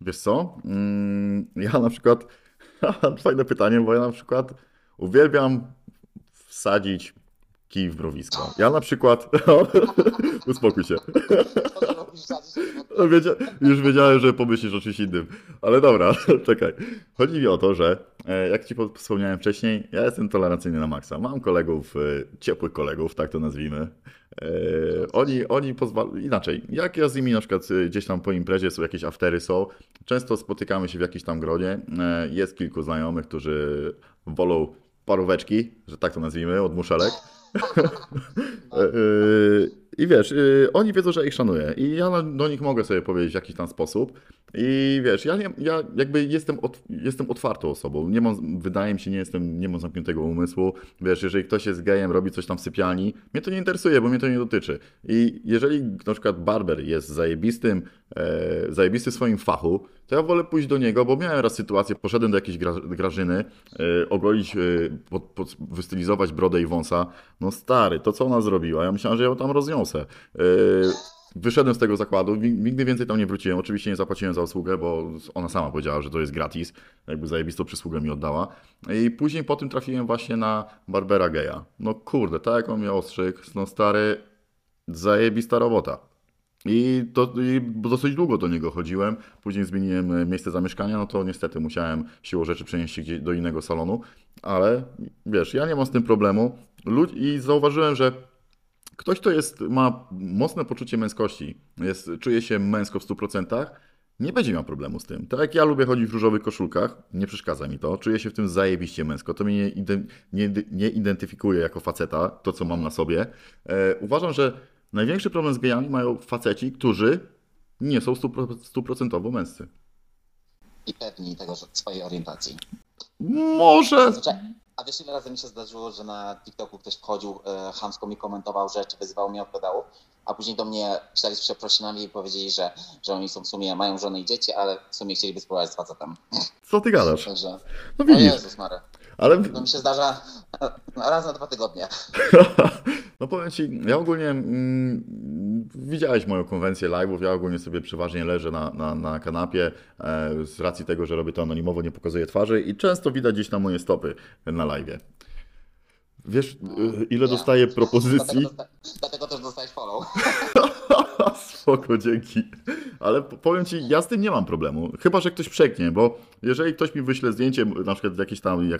Wiesz co, ja na przykład, fajne pytanie, bo ja na przykład uwielbiam wsadzić kij w mrowisko. Ja na przykład... Uspokój się. Już wiedziałem, że pomyślisz o czymś innym. Ale dobra, czekaj. Chodzi mi o to, że jak ci wspomniałem wcześniej, ja jestem tolerancyjny na maksa. Mam kolegów, ciepłych kolegów, tak to nazwijmy. Oni pozwalają... Inaczej, jak ja z nimi na przykład gdzieś tam po imprezie są, jakieś aftery są, często spotykamy się w jakimś tam gronie. Jest kilku znajomych, którzy wolą paróweczki, że tak to nazwijmy, od muszelek. I wiesz, oni wiedzą, że ich szanuję i ja do nich mogę sobie powiedzieć w jakiś tam sposób i wiesz, ja jakby jestem otwartą osobą, nie mam, wydaje mi się, nie mam zamkniętego umysłu, wiesz, jeżeli ktoś jest gejem, robi coś tam w sypialni, mnie to nie interesuje, bo mnie to nie dotyczy i jeżeli na przykład barber jest zajebisty w swoim fachu, to ja wolę pójść do niego, bo miałem raz sytuację, poszedłem do jakiejś grażyny, ogolić, wystylizować brodę i wąsa, no stary, to co ona zrobiła, ja myślałem, że ja tam rozniosę. Wyszedłem z tego zakładu, nigdy więcej tam nie wróciłem, oczywiście nie zapłaciłem za usługę, bo ona sama powiedziała, że to jest gratis, jakby zajebistą przysługę mi oddała. I później po tym trafiłem właśnie na barbera geja. No kurde, tak jak on miał ostrzyk, no stary, zajebista robota. I dosyć długo do niego chodziłem, później zmieniłem miejsce zamieszkania, no to niestety musiałem siłą rzeczy przenieść się do innego salonu, ale wiesz, ja nie mam z tym problemu. I zauważyłem, że ktoś, kto ma mocne poczucie męskości, czuje się męsko w 100%, nie będzie miał problemu z tym. Tak jak ja lubię chodzić w różowych koszulkach, nie przeszkadza mi to, czuję się w tym zajebiście męsko, to mnie nie identyfikuje jako faceta, to co mam na sobie. Uważam, że największy problem z gejami mają faceci, którzy nie są 100% męscy. I pewni tego swojej orientacji. Może... A wiesz, ile razy mi się zdarzyło, że na TikToku ktoś wchodził, chamsko mi komentował rzeczy, wyzywał mnie od pedału, a później do mnie pisali z przeprosinami i powiedzieli, że oni są w sumie, mają żonę i dzieci, ale w sumie chcieliby spróbować z facetem. Co ty gadasz? Także, no widzisz. O Jezus Mary. Ale... To mi się zdarza raz na 2 tygodnie. No powiem ci, ja ogólnie widziałeś moją konwencję live'ów, ja ogólnie sobie przeważnie leżę na kanapie z racji tego, że robię to anonimowo, nie pokazuję twarzy i często widać gdzieś na moje stopy na live'ie. Wiesz, ile dostaję propozycji? Dlatego też dostajesz follow. Spoko, dzięki. Ale powiem ci, ja z tym nie mam problemu. Chyba że ktoś przeknie, bo jeżeli ktoś mi wyśle zdjęcie, na przykład jakiś tam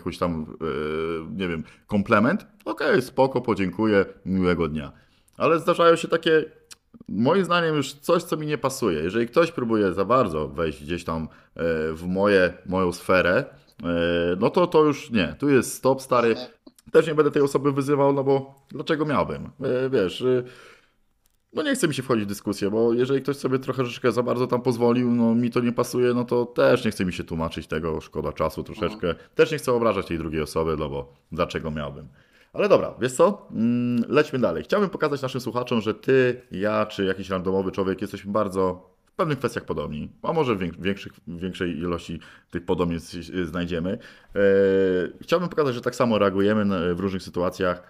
nie wiem, komplement, okej, spoko, podziękuję, miłego dnia. Ale zdarzają się takie, moim zdaniem, już coś, co mi nie pasuje. Jeżeli ktoś próbuje za bardzo wejść gdzieś tam w moją sferę, no to już nie. Tu jest stop, stary. Też nie będę tej osoby wyzywał, no bo dlaczego miałbym? Wiesz, no nie chce mi się wchodzić w dyskusję, bo jeżeli ktoś sobie troszeczkę za bardzo tam pozwolił, no mi to nie pasuje, no to też nie chce mi się tłumaczyć tego, szkoda czasu troszeczkę. Też nie chcę obrażać tej drugiej osoby, no bo dlaczego miałbym? Ale dobra, wiesz co? Lećmy dalej. Chciałbym pokazać naszym słuchaczom, że ty, ja czy jakiś randomowy człowiek jesteśmy bardzo w pewnych kwestiach podobni, a może w większej ilości tych podobieństw znajdziemy. Chciałbym pokazać, że tak samo reagujemy w różnych sytuacjach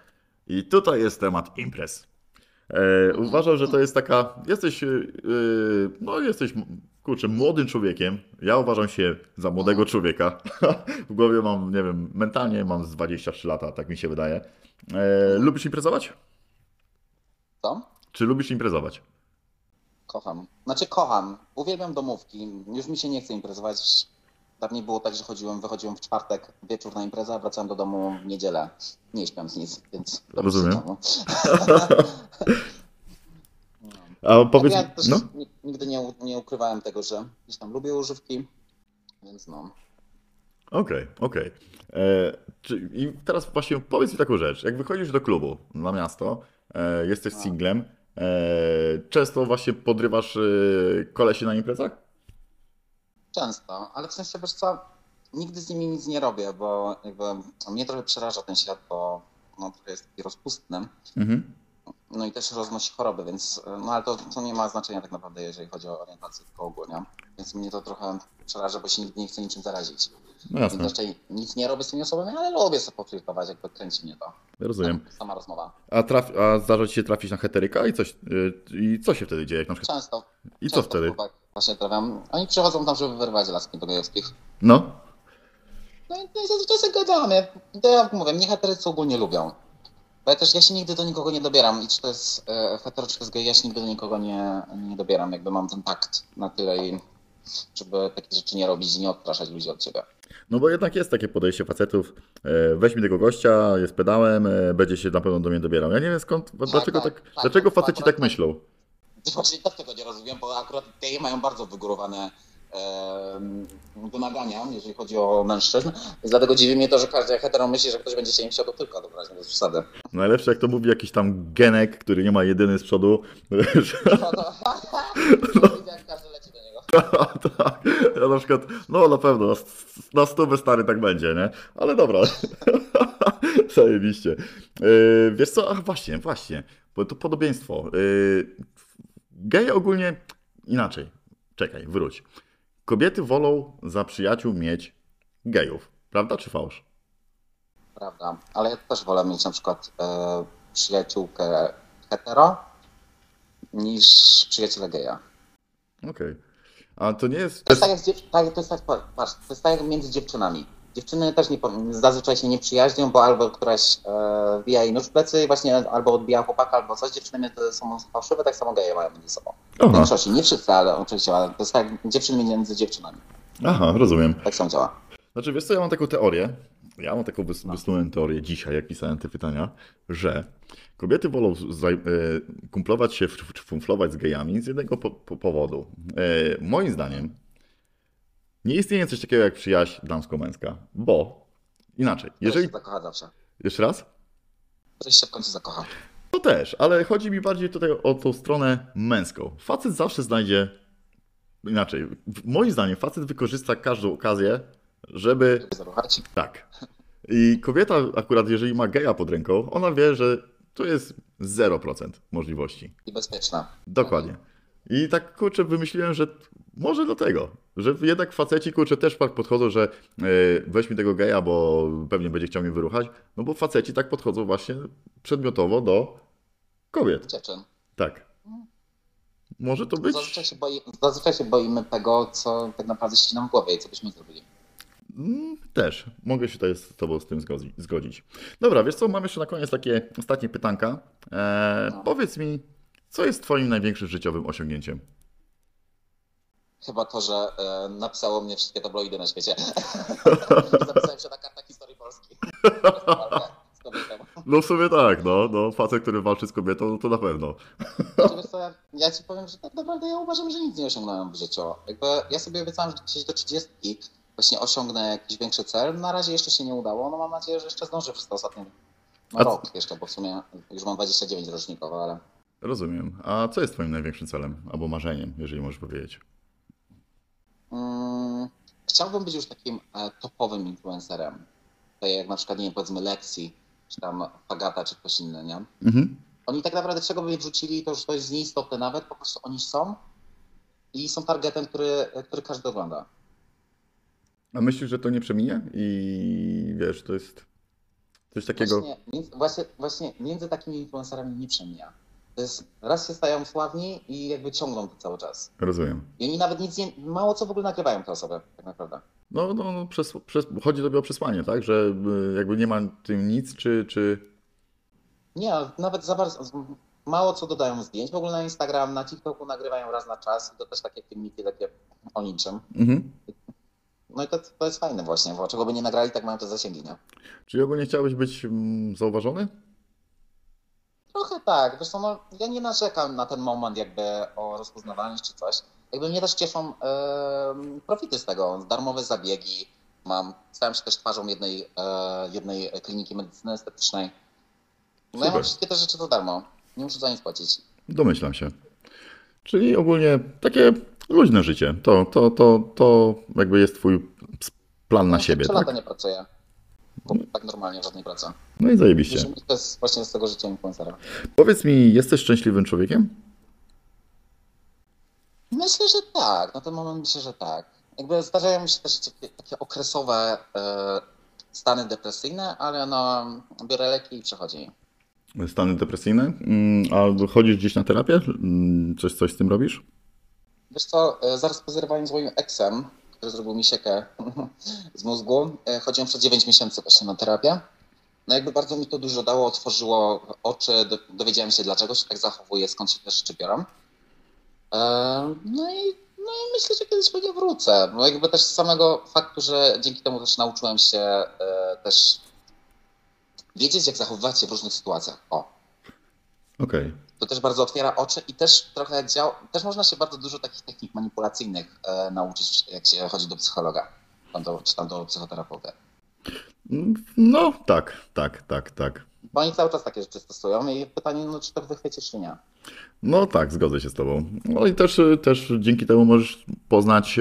i tutaj jest temat imprez. Uważam, że to jest taka, jesteś kurczę młodym człowiekiem, ja uważam się za młodego człowieka, w głowie mam, nie wiem, mentalnie mam z 23 lata, tak mi się wydaje. Lubisz imprezować? Co? Czy lubisz imprezować? Kocham. Znaczy kocham. Uwielbiam domówki. Już mi się nie chce imprezować. Dawniej było tak, że wychodziłem w czwartek wieczór na imprezę, a wracałem do domu w niedzielę. Nie śpiam z nic, więc... Rozumiem. A powiedz... Ja też nigdy nie ukrywałem tego, że gdzieś tam lubię używki, więc no... Okej. I teraz właśnie powiedz mi taką rzecz. Jak wychodzisz do klubu na miasto, jesteś singlem, często właśnie podrywasz kolesi na imprezach? Często, ale w sensie, wiesz co, nigdy z nimi nic nie robię, bo jakby mnie trochę przeraża ten świat, bo no, trochę jest taki rozpustny. No i też roznosi choroby, więc no ale to nie ma znaczenia tak naprawdę, jeżeli chodzi o orientację, tylko ogólnie. Więc mnie to trochę przeraża, bo się nigdy nie chcę niczym zarazić. No jasne. Więc raczej nic nie robię z tymi osobami, ale lubię sobie poflirtować, jakby kręci mnie to. Rozumiem. Sama rozmowa. A zdarza ci się trafić na heteryka i co się wtedy dzieje? Na przykład... Często. I co wtedy? Chłopak, właśnie trafiam. Oni przychodzą tam, żeby wyrwać laski do gejowskich. No i zazwyczaj się gadamy. To ja mówię, mnie heterycy ogólnie lubią. Bo ja też, ja się nigdy do nikogo nie dobieram i czy to jest hetero, czy to jest gej, ja się nigdy do nikogo nie dobieram, jakby mam ten takt na tyle, żeby takie rzeczy nie robić i nie odpraszać ludzi od siebie. No bo jednak jest takie podejście facetów, weź mi tego gościa, jest pedałem, będzie się na pewno do mnie dobierał. Ja nie wiem skąd, tak, dlaczego, tak, dlaczego faceci tak myślą? Właśnie tego nie rozumiem, bo akurat te mają bardzo wygórowane wymagania, jeżeli chodzi o mężczyzn. Więc dlatego dziwi mnie to, że każdy hetero myśli, że ktoś będzie się im chciał do tyłka dobrać, bez przesady. Najlepsze, jak to mówi jakiś tam genek, który nie ma jedyny z przodu. Tak, ja na przykład, no na pewno, na stówę stary tak będzie, nie? Ale dobra, zajebiście. Wiesz co, ach właśnie, bo to podobieństwo. Geje ogólnie inaczej, czekaj, wróć. Kobiety wolą za przyjaciół mieć gejów, prawda czy fałsz? Prawda, ale ja też wolę mieć na przykład przyjaciółkę hetero niż przyjaciela geja. Okej. A to nie jest... To jest tak jak między dziewczynami. Dziewczyny też nie, zazwyczaj się nie przyjaźnią, bo albo któraś wbija jej nóż w plecy i właśnie albo odbija chłopaka, albo coś. Dziewczyny są fałszywe, tak samo geje mają między sobą. W większości, nie wszyscy, ale oczywiście, ale to jest tak jak dziewczyny między dziewczynami. Aha, rozumiem. Tak samo działa. Znaczy wiesz co, ja mam taką wysnułą teorię dzisiaj, jak pisałem te pytania, że kobiety wolą kumplować się, fumflować z gejami z jednego powodu. Moim zdaniem nie istnieje coś takiego jak przyjaźń damsko-męska, bo inaczej. Jeżeli się zakocha zawsze. Jeszcze raz? Ktoś się w końcu zakocha. To też, ale chodzi mi bardziej tutaj o tą stronę męską. Facet zawsze znajdzie, inaczej, moim zdaniem facet wykorzysta każdą okazję, żeby zaruchać. Tak. I kobieta akurat, jeżeli ma geja pod ręką, ona wie, że tu jest 0% możliwości. I bezpieczna. Dokładnie. I tak, kurczę, wymyśliłem, że może do tego, że jednak faceci, kurczę, też podchodzą, że weź mi tego geja, bo pewnie będzie chciał mnie wyruchać, no bo faceci tak podchodzą właśnie przedmiotowo do kobiet. Dziewczyn. Tak. Może to być... Zazwyczaj się boimy tego, co tak naprawdę siedzi nam w głowie i co byśmy zrobili. Też. Mogę się tutaj z tobą z tym zgodzić. Dobra, wiesz co, mam jeszcze na koniec takie ostatnie pytanka. Powiedz mi, co jest twoim największym życiowym osiągnięciem? Chyba to, że napisało mnie wszystkie tabloidy na świecie. Zapisałem się na kartach historii Polski. Z kobietą. No w sumie tak, no facet, który walczy z kobietą, no to na pewno. Ja ci powiem, że tak naprawdę ja uważam, że nic nie osiągnąłem w życiu. Jakby ja sobie obiecałem, że gdzieś do 30 właśnie osiągnę jakiś większy cel. Na razie jeszcze się nie udało, no mam nadzieję, że jeszcze zdążę przez to ostatni rok jeszcze, bo w sumie już mam 29 rocznikowo, ale... Rozumiem. A co jest twoim największym celem albo marzeniem, jeżeli możesz powiedzieć? Chciałbym być już takim topowym influencerem. Tak jak na przykład, nie wiem, powiedzmy Lexi, czy tam Pagata, czy ktoś inny, nie? Mhm. Oni tak naprawdę czego by nie wrzucili, to już to jest nieistotne nawet, po prostu oni są i są targetem, który każdy ogląda. A myślisz, że to nie przeminie? I wiesz, to jest coś takiego... Właśnie między takimi influencerami nie przemija. To jest, raz się stają sławni i jakby ciągną to cały czas. Rozumiem. I oni nawet nic nie, mało co w ogóle nagrywają te osoby, tak naprawdę. Chodzi tobie o przesłanie, tak? Że jakby nie ma tym nic, czy... Nie, nawet za bardzo... Mało co dodają zdjęć. W ogóle na Instagram, na TikToku nagrywają raz na czas. I to też takie filmiki, takie o niczym. Mhm. No i to jest fajne właśnie, bo czego by nie nagrali, tak mają te zasięgi, nie? Czyli ogólnie chciałbyś być zauważony? Trochę tak. Zresztą no, ja nie narzekam na ten moment jakby o rozpoznawalność czy coś. Jakby mnie też cieszą profity z tego. Darmowe zabiegi mam. Stałem się też twarzą jednej kliniki medycyny estetycznej. No super. Ja mam wszystkie te rzeczy za darmo. Nie muszę za nic płacić. Domyślam się. Czyli ogólnie takie... Luźne życie. To jakby jest twój plan na siebie. 3 lata nie pracuję. Tak normalnie, żadnej pracy. No i zajebiście. To jest właśnie z tego życia influencera. Powiedz mi, jesteś szczęśliwym człowiekiem? Myślę, że tak. Na ten moment myślę, że tak. Jakby zdarzają mi się też takie okresowe stany depresyjne, ale no biorę leki i przechodzi. Stany depresyjne? A chodzisz gdzieś na terapię? Coś z tym robisz? Wiesz co, zaraz po zerwaniu z moim eksem, który zrobił mi siekę z mózgu, chodziłem przez 9 miesięcy właśnie na terapię. no jakby bardzo mi to dużo dało, otworzyło oczy, dowiedziałem się, dlaczego się tak zachowuję, skąd się te rzeczy biorą. No i myślę, że kiedyś pewnie wrócę. No jakby też z samego faktu, że dzięki temu też nauczyłem się też wiedzieć, jak zachowywać się w różnych sytuacjach. O. Okay. To też bardzo otwiera oczy i też trochę działa, też można się bardzo dużo takich technik manipulacyjnych nauczyć, jak się chodzi do psychologa, czy tam do psychoterapeuty. No tak. Bo oni cały czas takie rzeczy stosują i pytanie, no, czy to wychwycisz, czy nie. No tak, zgodzę się z tobą. No i też dzięki temu możesz poznać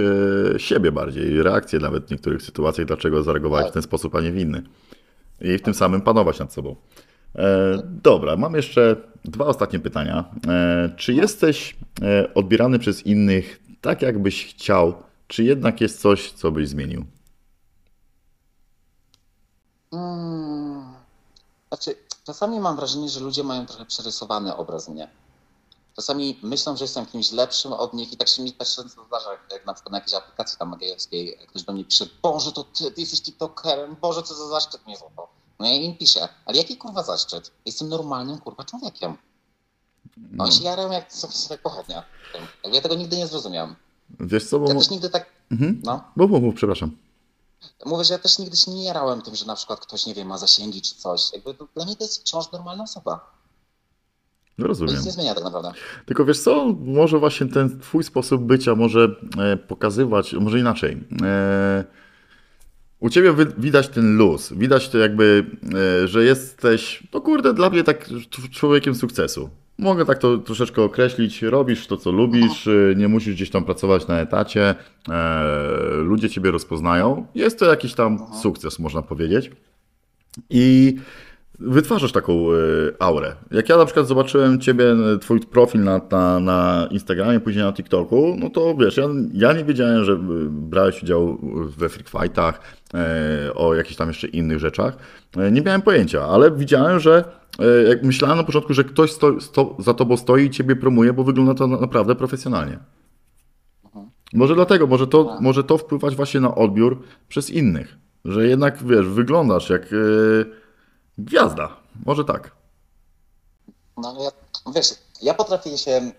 siebie bardziej, reakcje nawet w niektórych sytuacjach, dlaczego zareagowałeś tak w ten sposób, a nie w inny. I w tym samym panować nad sobą. Dobra, mam jeszcze dwa ostatnie pytania. Czy jesteś odbierany przez innych tak, jakbyś chciał, czy jednak jest coś, co byś zmienił? Znaczy, czasami mam wrażenie, że ludzie mają trochę przerysowany obraz mnie. Czasami myślą, że jestem kimś lepszym od nich i tak się mi też często zdarza, jak na przykład na jakiejś aplikacji tam gejowskiej ktoś do mnie pisze: Boże, to ty jesteś TikTokerem, Boże, co za zaszczyt mnie złapał. No ja im piszę, ale jaki kurwa zaszczyt? Jestem normalnym kurwa człowiekiem. No i się jarają jak pochodnia. Ja tego nigdy nie zrozumiałem. Wiesz co, bo... Ja też nigdy tak... Mhm. No. Bo, przepraszam. Mówię, że ja też nigdy się nie jarałem tym, że na przykład ktoś, nie wiem, ma zasięgi czy coś. Jakby dla mnie to jest wciąż normalna osoba. No rozumiem. Nic nie zmienia tak naprawdę. Tylko wiesz co, może właśnie ten twój sposób bycia może pokazywać, może inaczej. U ciebie widać ten luz, widać to jakby, że jesteś, no kurde, dla mnie tak człowiekiem sukcesu. Mogę tak to troszeczkę określić, robisz to, co lubisz, nie musisz gdzieś tam pracować na etacie, ludzie ciebie rozpoznają, jest to jakiś tam sukces, można powiedzieć. I wytwarzasz taką aurę. Jak ja na przykład zobaczyłem ciebie, twój profil na Instagramie, później na TikToku, no to wiesz, ja nie wiedziałem, że brałeś udział we freak fightach, o jakichś tam jeszcze innych rzeczach. Nie miałem pojęcia, ale widziałem, że jak myślałem na początku, że ktoś za tobą stoi i ciebie promuje, bo wygląda to naprawdę profesjonalnie. Może dlatego, może to wpływać właśnie na odbiór przez innych, że jednak wiesz, wyglądasz jak... Gwiazda, może tak. No ale ja, wiesz, ja potrafię się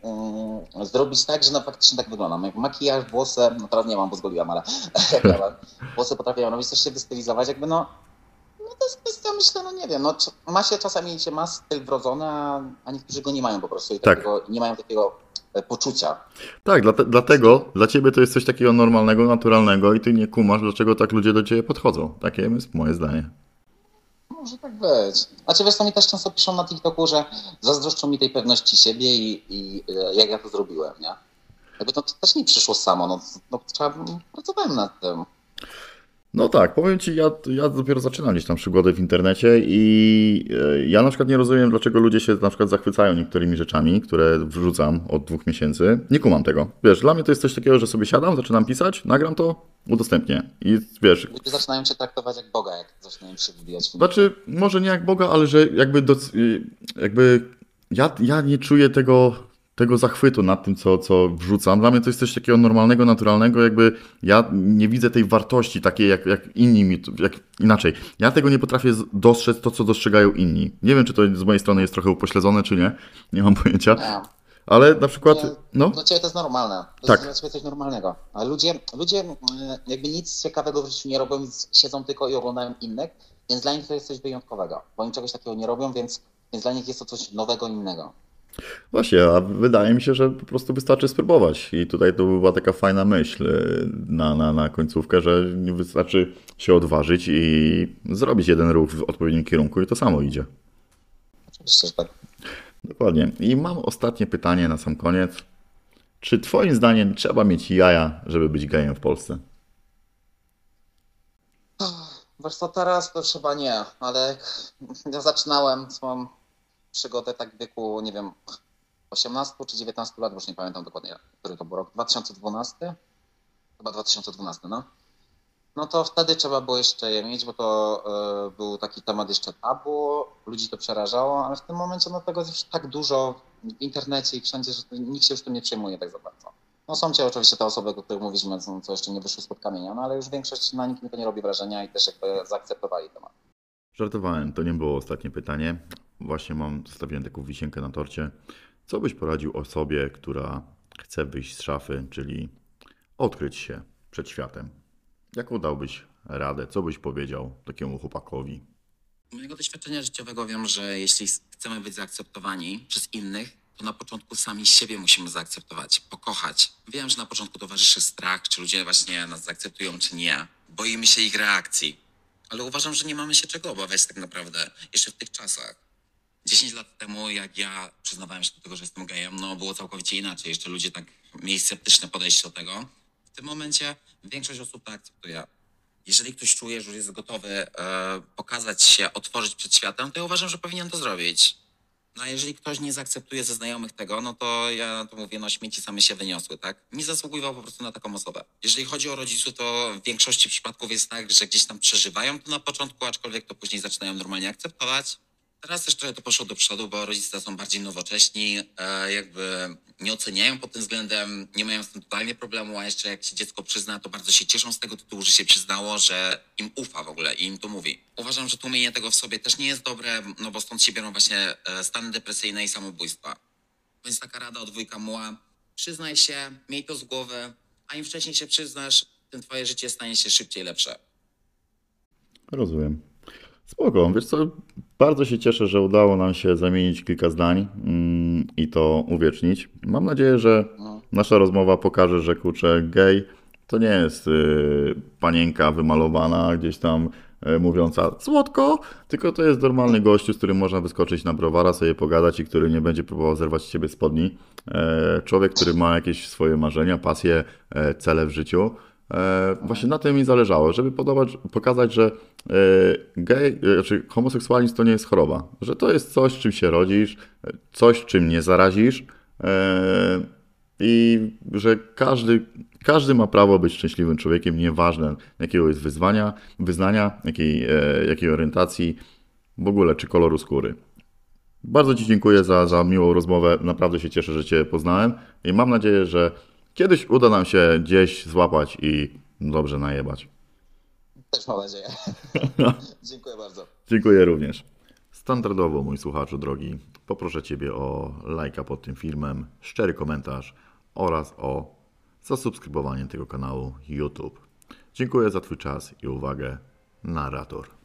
zrobić tak, że faktycznie tak wyglądam. Jak makijaż, włosy, no teraz nie mam, bo zgoliłam, ale włosy potrafię robić, też się wystylizować, jakby no to jest kwestia, myślę, no nie wiem, no ma się czasami, ma styl wrodzony, a niektórzy go nie mają po prostu i takiego, nie mają takiego poczucia. Tak, dlatego dla ciebie to jest coś takiego normalnego, naturalnego i ty nie kumasz, dlaczego tak ludzie do ciebie podchodzą. Takie jest moje zdanie. Może tak być. Znaczy wiesz, to mi też często piszą na TikToku, że zazdroszczą mi tej pewności siebie i jak ja to zrobiłem, nie? Jakby to też mi przyszło samo, pracowałem nad tym. No tak, powiem ci, ja dopiero zaczynam gdzieś tam przygody w internecie i ja na przykład nie rozumiem, dlaczego ludzie się na przykład zachwycają niektórymi rzeczami, które wrzucam od 2 miesięcy. Nie kumam tego. Wiesz, dla mnie to jest coś takiego, że sobie siadam, zaczynam pisać, nagram to, udostępnię i wiesz... Ludzie zaczynają cię traktować jak Boga, jak zaczynają się wybijać. Znaczy, może nie jak Boga, ale że jakby... Ja nie czuję tego zachwytu nad tym, co wrzucam. Dla mnie to jest coś takiego normalnego, naturalnego, jakby ja nie widzę tej wartości takiej, jak inni mi, jak inaczej. Ja tego nie potrafię dostrzec, to co dostrzegają inni. Nie wiem, czy to z mojej strony jest trochę upośledzone, czy nie. Nie mam pojęcia. Nie. Ale na przykład... Dla ciebie to jest normalne. Dla ciebie coś normalnego. A ludzie jakby nic ciekawego w życiu nie robią, więc siedzą tylko i oglądają innych, więc dla nich to jest coś wyjątkowego. Bo oni czegoś takiego nie robią, więc dla nich jest to coś nowego, innego. Właśnie, a wydaje mi się, że po prostu wystarczy spróbować i tutaj to była taka fajna myśl na końcówkę, że wystarczy się odważyć i zrobić jeden ruch w odpowiednim kierunku i to samo idzie. Oczywiście, tak. Dokładnie. I mam ostatnie pytanie na sam koniec. Czy twoim zdaniem trzeba mieć jaja, żeby być gejem w Polsce? Wiesz co, teraz to chyba nie, ale ja zaczynałem swoją przygodę tak w wieku, nie wiem, 18 czy 19 lat, już nie pamiętam dokładnie, który to był rok, 2012? Chyba 2012, no. No to wtedy trzeba było jeszcze je mieć, bo to był taki temat jeszcze tabu, ludzi to przerażało, ale w tym momencie tego jest już tak dużo w internecie i wszędzie, że nikt się już tym nie przejmuje tak za bardzo. No są ci oczywiście te osoby, o których mówiliśmy, co jeszcze nie wyszły spod kamienia, no ale już większość na nikim to nie robi wrażenia i też jakby zaakceptowali temat. Żartowałem, to nie było ostatnie pytanie. Właśnie zostawiłem taką wisienkę na torcie. Co byś poradził osobie, która chce wyjść z szafy, czyli odkryć się przed światem? Jaką dałbyś radę? Co byś powiedział takiemu chłopakowi? Z mojego doświadczenia życiowego wiem, że jeśli chcemy być zaakceptowani przez innych, to na początku sami siebie musimy zaakceptować, pokochać. Wiem, że na początku towarzyszy strach, czy ludzie właśnie nas zaakceptują, czy nie. Boimy się ich reakcji, ale uważam, że nie mamy się czego obawiać tak naprawdę, jeszcze w tych czasach. 10 lat temu, jak ja przyznawałem się do tego, że jestem gejem, no było całkowicie inaczej. Jeszcze ludzie tak mieli sceptyczne podejście do tego. W tym momencie większość osób to akceptuje. Jeżeli ktoś czuje, że jest gotowy pokazać się, otworzyć przed światem, to ja uważam, że powinien to zrobić. No a jeżeli ktoś nie zaakceptuje ze znajomych tego, no to ja to mówię, no śmieci same się wyniosły, tak? Nie zasługiwał po prostu na taką osobę. Jeżeli chodzi o rodziców, to w większości przypadków jest tak, że gdzieś tam przeżywają to na początku, aczkolwiek to później zaczynają normalnie akceptować. Teraz też trochę to poszło do przodu, bo rodzice są bardziej nowocześni, jakby nie oceniają pod tym względem, nie mają z tym totalnie problemu, a jeszcze jak się dziecko przyzna, to bardzo się cieszą z tego tytułu, że się przyznało, że im ufa w ogóle i im to mówi. Uważam, że tłumienie tego w sobie też nie jest dobre, no bo stąd się biorą właśnie stany depresyjne i samobójstwa. Więc taka rada od wujka Mua, przyznaj się, miej to z głowy, a im wcześniej się przyznasz, tym twoje życie stanie się szybciej lepsze. Rozumiem. Spoko, wiesz co, bardzo się cieszę, że udało nam się zamienić kilka zdań i to uwiecznić. Mam nadzieję, że nasza rozmowa pokaże, że kurczę, gej to nie jest panienka wymalowana gdzieś tam mówiąca słodko, tylko to jest normalny gościu, z którym można wyskoczyć na browara, sobie pogadać i który nie będzie próbował zerwać z ciebie spodni. Człowiek, który ma jakieś swoje marzenia, pasje, cele w życiu. Właśnie na tym mi zależało, żeby pokazać, że homoseksualizm to nie jest choroba, że to jest coś, czym się rodzisz, coś, czym nie zarazisz i że każdy ma prawo być szczęśliwym człowiekiem, nieważne jakiego jest wyznania, jakiej orientacji, w ogóle czy koloru skóry. Bardzo ci dziękuję za miłą rozmowę, naprawdę się cieszę, że cię poznałem i mam nadzieję, że kiedyś uda nam się gdzieś złapać i dobrze najebać. Też mam nadzieję. Dziękuję bardzo. Dziękuję również. Standardowo, mój słuchaczu drogi, poproszę Ciebie o lajka pod tym filmem, szczery komentarz oraz o zasubskrybowanie tego kanału YouTube. Dziękuję za Twój czas i uwagę. Narrator.